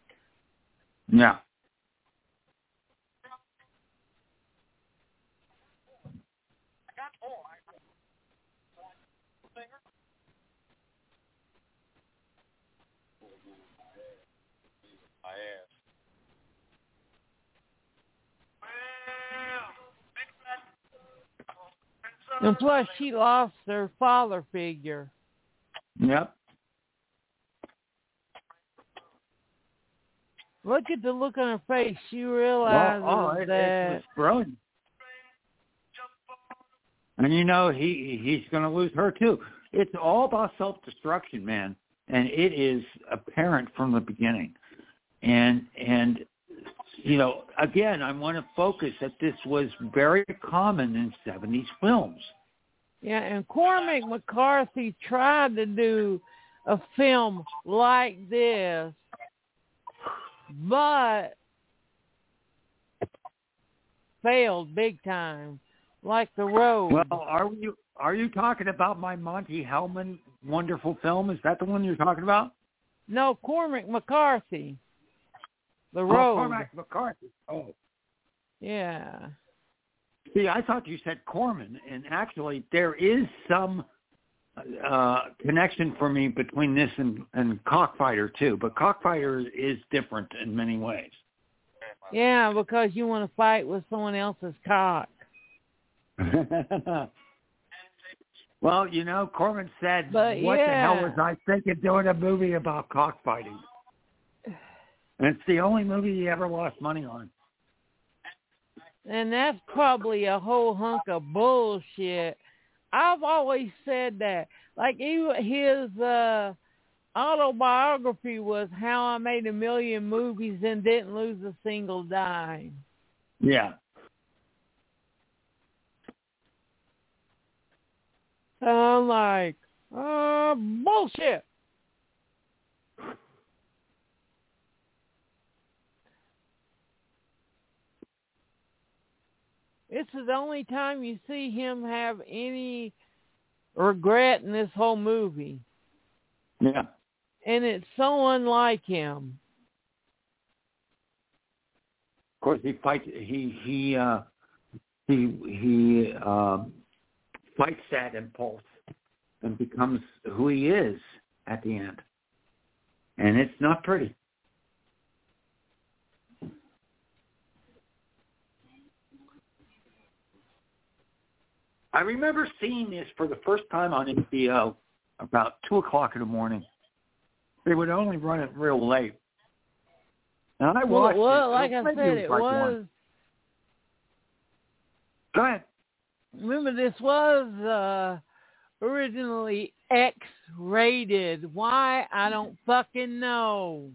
Yeah. And plus, she lost her father figure. Yep. Look at the look on her face. She realizes that it's brilliant. And you know he's going to lose her too. It's all about self-destruction, man, and it is apparent from the beginning. And you know, again, I want to focus that this was very common in 70s films. Yeah, and Cormac McCarthy tried to do a film like this, but failed big time, like The Road. Well, are you talking about my Monty Hellman wonderful film? Is that the one you're talking about? No, Cormac McCarthy. The Road. Oh, Cormac McCarthy. Oh. Yeah. See, I thought you said Corman, and actually there is some connection for me between this and Cockfighter, too. But Cockfighter is different in many ways. Yeah, because you want to fight with someone else's cock. Well, you know, Corman said, but, what the hell was I thinking doing a movie about cockfighting? And it's the only movie he ever lost money on. And that's probably a whole hunk of bullshit. I've always said that. Like, his autobiography was How I Made a Million Movies and Didn't Lose a Single Dime. Yeah. So I'm like, bullshit. This is the only time you see him have any regret in this whole movie. Yeah. And it's so unlike him. Of course, he fights. He fights that impulse and becomes who he is at the end. And it's not pretty. I remember seeing this for the first time on HBO about 2 o'clock in the morning. They would only run it real late. And I watched it. Like I said, it was... Go ahead. Remember, this was originally X-rated. Why? I don't fucking know.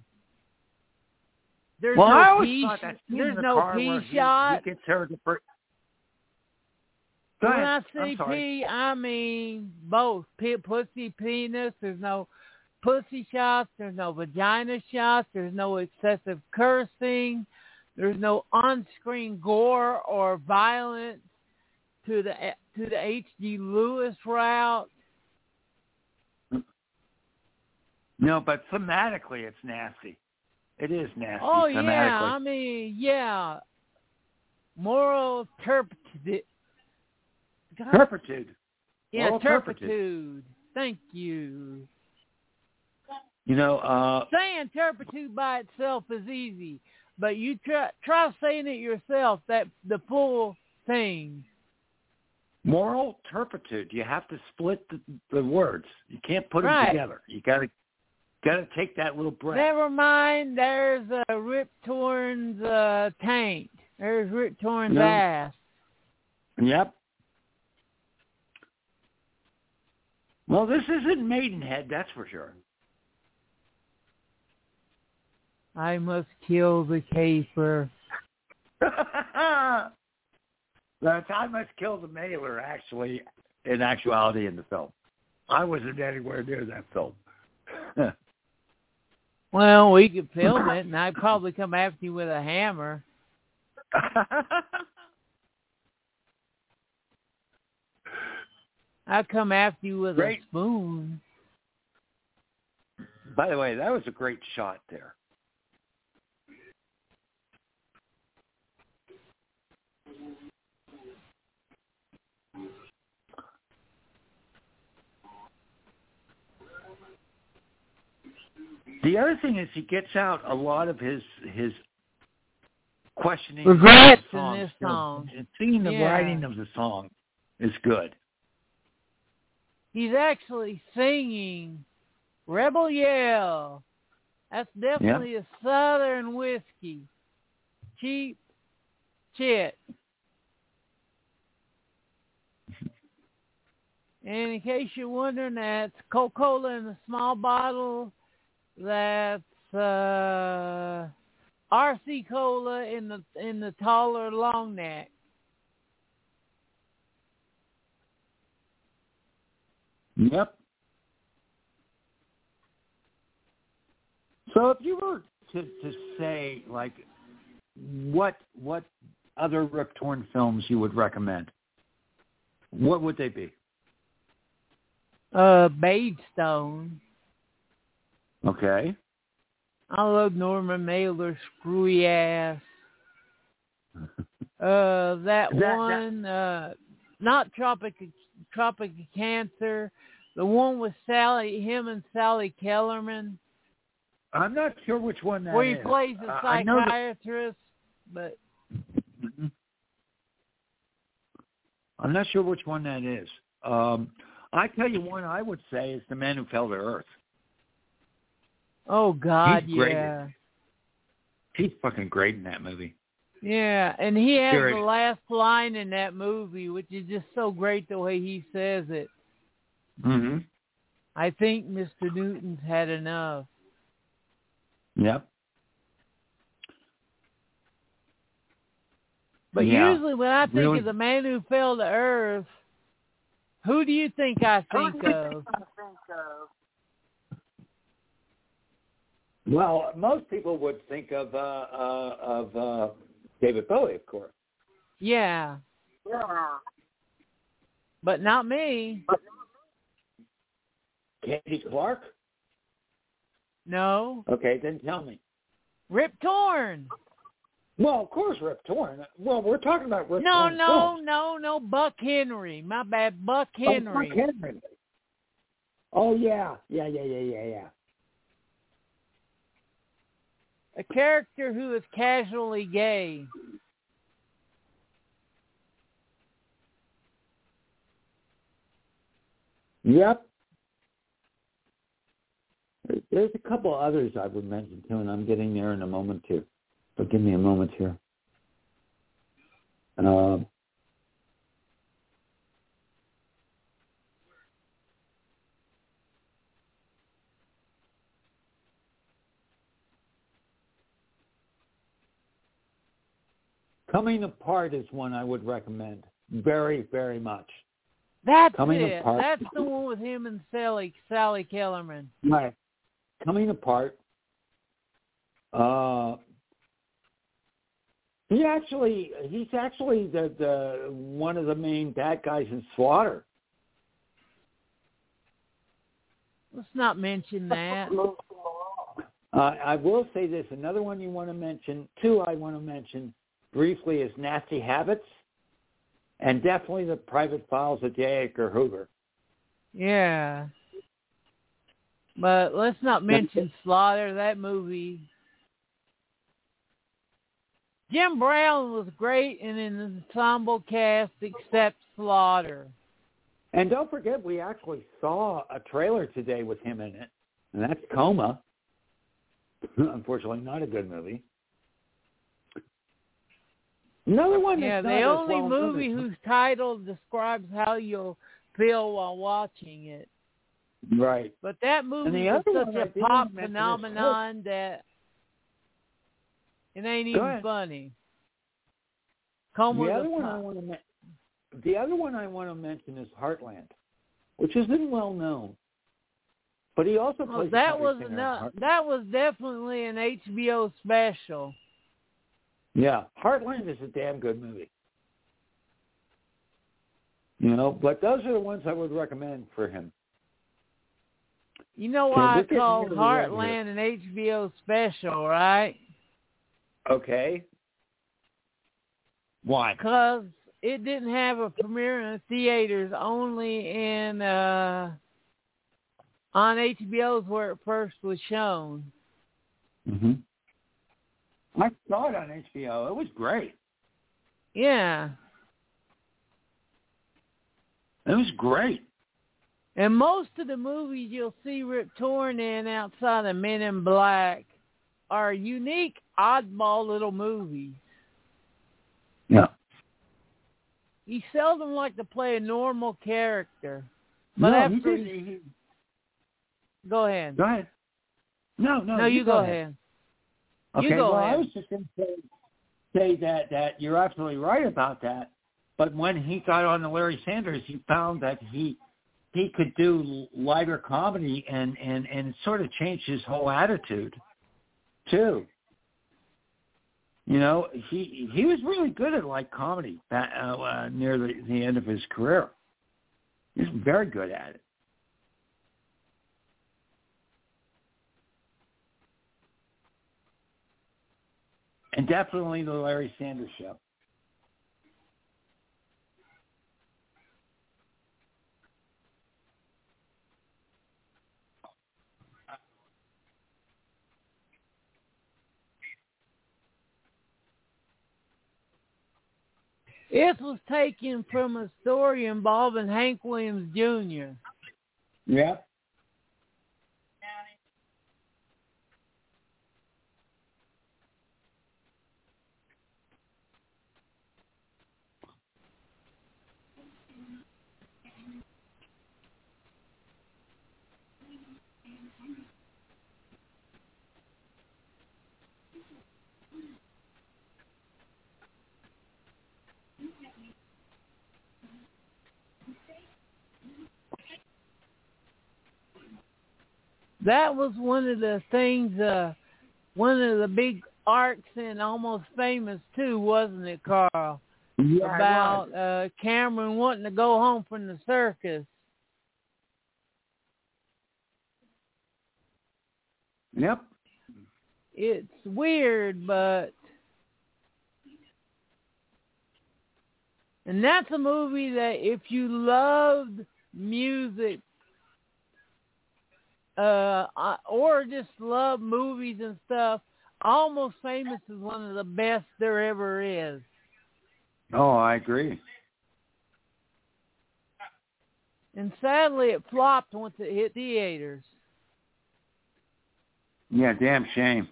There's no P shot. He gets her to when I see P, I mean both. Pussy, penis. There's no pussy shots. There's no vagina shots. There's no excessive cursing. There's no on-screen gore or violence to the H.G. Lewis route. No, but thematically it's nasty. It is nasty. Oh, thematically. Yeah. I mean, yeah. Moral turpitude. Turpitude. Yeah, turpitude. Thank you. You know, saying turpitude by itself is easy, but you try saying it yourself, that the full thing. Moral turpitude. You have to split the words. You can't put them together. You gotta take that little breath. Never mind. There's Rip Torn's taint. There's Rip Torn's ass. Yep. Well, this isn't Maidenhead, that's for sure. I must kill the caper. That's I must kill the mailer, actually, in actuality, in the film. I wasn't anywhere near that film. Well, we could film it, and I'd probably come after you with a hammer. I'll come after you with a spoon. By the way, that was a great shot there. The other thing is he gets out a lot of his questioning. Regrets in this song. And seeing the writing of the song is good. He's actually singing Rebel Yell. That's definitely a Southern whiskey. Cheap chit. And in case you're wondering, that's Coca-Cola in a small bottle. That's RC Cola in the taller long neck. Yep. So if you were to say, like, what other Rip Torn films you would recommend, what would they be? Maidstone. Okay. I love Norman Mailer's screwy ass. Not Tropic of Cancer, the one with Sally Kellerman. I'm not sure which one that is. Where he plays a psychiatrist, but I'm not sure which one that is. I tell you, one I would say is The Man Who Fell to Earth. Oh God, he's fucking great in that movie. Yeah, and he has the last line in that movie, which is just so great the way he says it. Mm-hmm. I think Mr. Newton's had enough. Yep. But usually when I think of The Man Who Fell to Earth, who do you think I think of? Well, most people would think of David Bowie, of course. Yeah. But not me. Candy Clark? No. Okay, then tell me. Rip Torn. Well, of course, Rip Torn. Well, we're talking about Rip Torn. No, Buck Henry. My bad, Buck Henry. Oh, Buck Henry. Oh, yeah. A character who is casually gay. Yep. There's a couple others I would mention too, and I'm getting there in a moment too. But give me a moment here. Coming Apart is one I would recommend very, very much. That's Coming it. Apart. That's the one with him and Sally Kellerman. Right. Coming Apart. He's actually the one of the main bad guys in Slaughter. Let's not mention that. I will say this. Another one you want to mention, two I want to mention briefly, is Nasty Habits, and definitely The Private Files of J. Edgar Hoover. Yeah. But let's not mention Slaughter, that movie. Jim Brown was great in an ensemble cast except Slaughter. And don't forget, we actually saw a trailer today with him in it, and that's Coma. Unfortunately, not a good movie. Another one. Yeah, the only movie whose title describes how you'll feel while watching it. Right. But that movie is such a pop phenomenon that it ain't even funny. The other one I want to mention is Heartland, which isn't well known. But he also plays. That was definitely an HBO special. Yeah, Heartland is a damn good movie. You know, but those are the ones I would recommend for him. You know why I called Heartland an HBO special, right? Okay. Why? Because it didn't have a premiere in the theaters, only on HBO's where it first was shown. Mm-hmm. I saw it on HBO. It was great. Yeah. It was great. And most of the movies you'll see Rip Torn in outside of Men in Black are unique, oddball little movies. Yeah. He seldom liked to play a normal character. But after he... Go ahead. Go ahead. No, you go ahead. Okay, I was just going to say that you're absolutely right about that. But when he got on to Larry Sanders, he found that he could do lighter comedy and sort of changed his whole attitude, too. You know, he was really good at light comedy near the end of his career. He was very good at it. And definitely the Larry Sanders Show. This was taken from a story involving Hank Williams Jr. Yeah. That was one of the things, one of the big arcs in Almost Famous too, wasn't it, Carl? Yeah, about it was. Cameron wanting to go home from the circus. Yep. It's weird, but... And that's a movie that if you loved music, or just love movies and stuff, Almost Famous is one of the best there ever is. Oh, I agree. And sadly, it flopped once it hit theaters. Yeah, damn shame.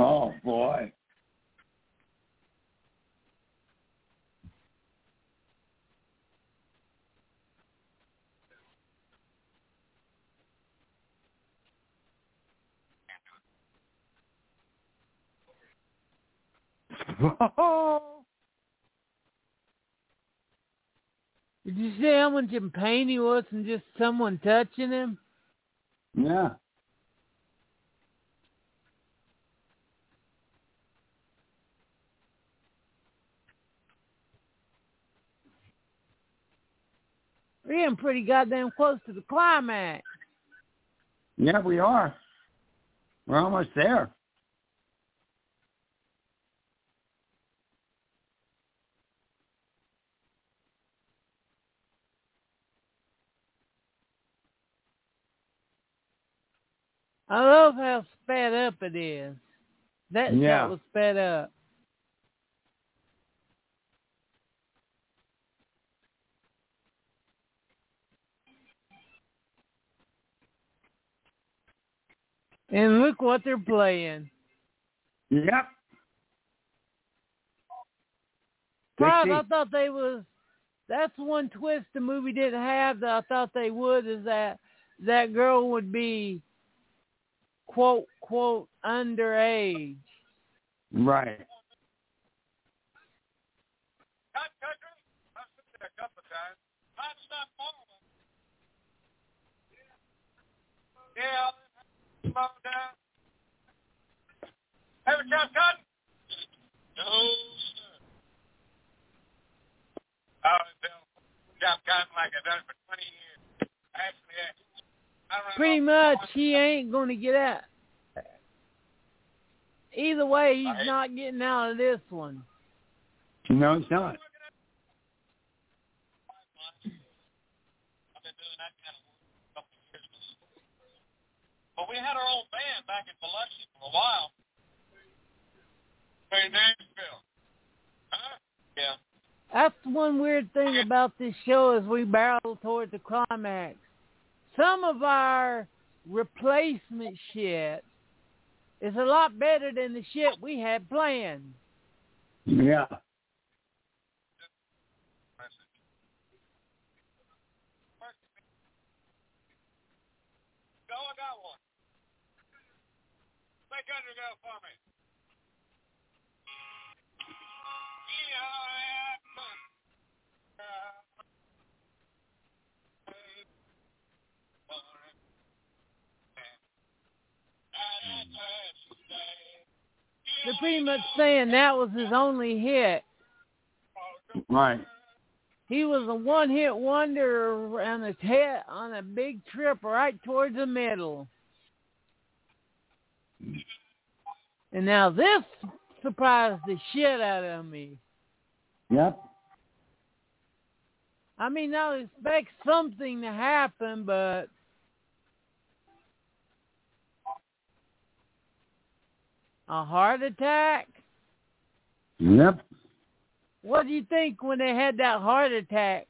Oh, boy. Did you see how much in pain he was from just someone touching him? Yeah. We're getting pretty goddamn close to the climax. Yeah, we are. We're almost there. I love how sped up it is. That shot was sped up. And look what they're playing. Yep. Rob, I thought they was... That's one twist the movie didn't have that I thought they would, is that that girl would be, quote, quote, underage. Right. Yeah. Have a job, Cotton? No, sir. I was a job, Cotton, like I've done for 20 years. Actually, pretty much, he ain't going to get out. Either way, he's not getting out of this one. No, he's not. But we had our own band back in Biloxi for a while. Hey, Nashville. Huh? Yeah. That's one weird thing about this show as we barrel toward the climax. Some of our replacement shit is a lot better than the shit we had planned. Yeah. They're pretty much saying that was his only hit. Right. He was a one-hit wonder and a hit on a big trip right towards the middle. And now this surprised the shit out of me. Yep. I mean, I expect something to happen, but... a heart attack? Yep. What do you think when they had that heart attack,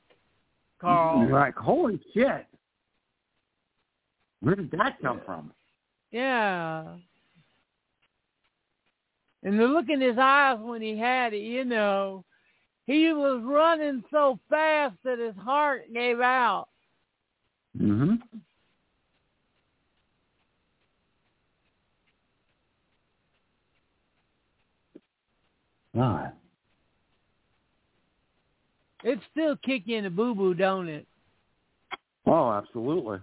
Carl? Like, holy shit. Where did that come from? Yeah. And the look in his eyes when he had it, you know, he was running so fast that his heart gave out. Mm-hmm. God. It's still kicking the boo-boo, don't it? Oh, absolutely.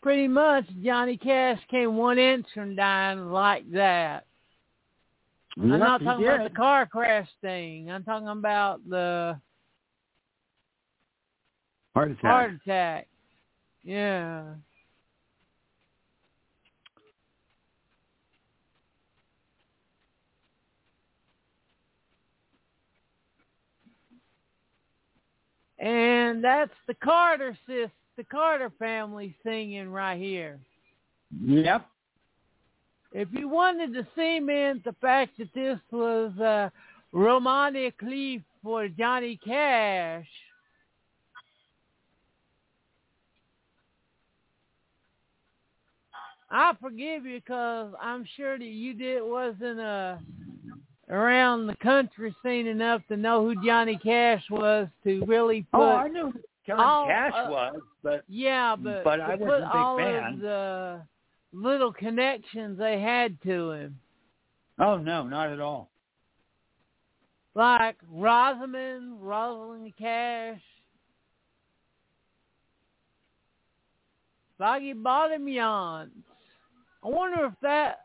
Pretty much, Johnny Cash came 1 inch from dying like that. Yep, I'm not talking about the car crash thing. I'm talking about the heart attack. Yeah. And that's the Carter sis. The Carter family singing right here. Yep. If you wanted to cement the fact that this was romantically for Johnny Cash, I forgive you, because I'm sure that you wasn't around the country scene enough to know who Johnny Cash was to really put... Oh, I knew Johnny Cash was, but yeah, but I wasn't a big fan. All of the little connections they had to him. Oh, no, not at all. Like Rosalind Cash, Foggy Bottom Yawns. I wonder if that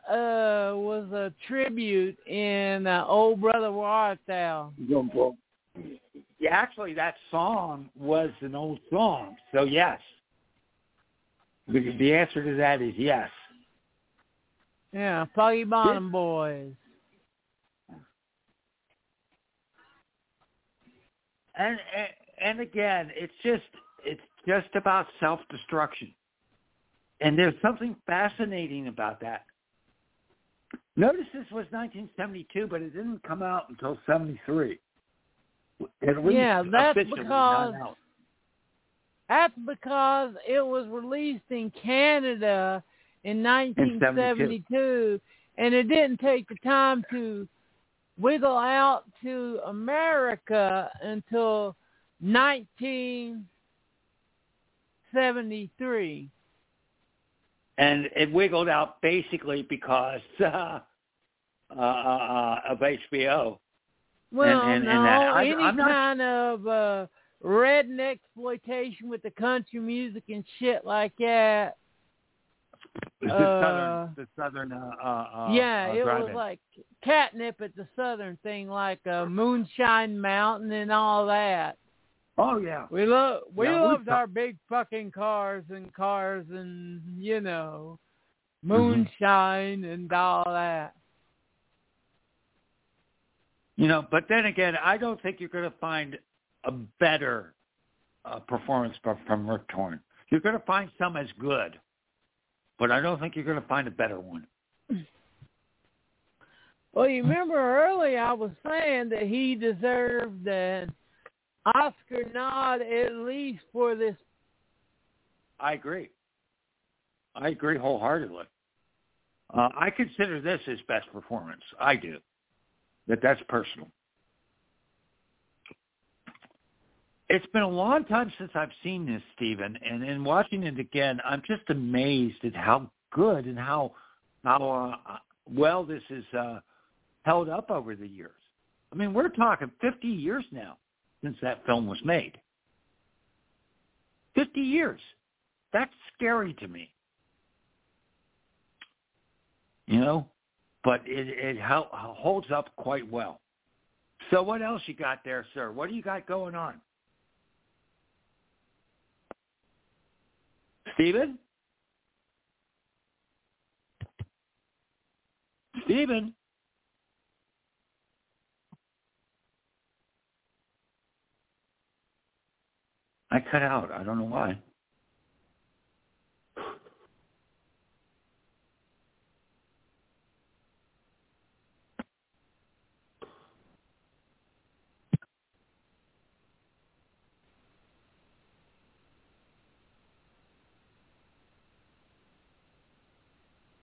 was a tribute in Old Brother Where Art Thou. Yeah, actually, that song was an old song, so yes. The answer to that is yes. Yeah, Foggy Bottom Boys. And again, it's just about self-destruction. And there's something fascinating about that. Notice this was 1972, but it didn't come out until 73. Yeah, that's because it was released in Canada in 1972, and it didn't take the time to wiggle out to America until 1973. And it wiggled out basically because of HBO. Well, any kind of redneck exploitation with the country music and shit like that. The southern drive-in. Was like catnip at the southern thing, like Moonshine Mountain and all that. Oh yeah, we loved our big fucking cars and moonshine and all that. But then again, I don't think you're going to find a better performance from Rick Torn. You're going to find some as good, but I don't think you're going to find a better one. Well, you remember earlier I was saying that he deserved an Oscar nod at least for this. I agree wholeheartedly. I consider this his best performance. I do. That's personal. It's been a long time since I've seen this, Stephen, and in watching it again, I'm just amazed at how good and how well this is held up over the years. I mean, we're talking 50 years now since that film was made. 50 years. That's scary to me. But it holds up quite well. So what else you got there, sir? What do you got going on? Stephen? I cut out. I don't know why.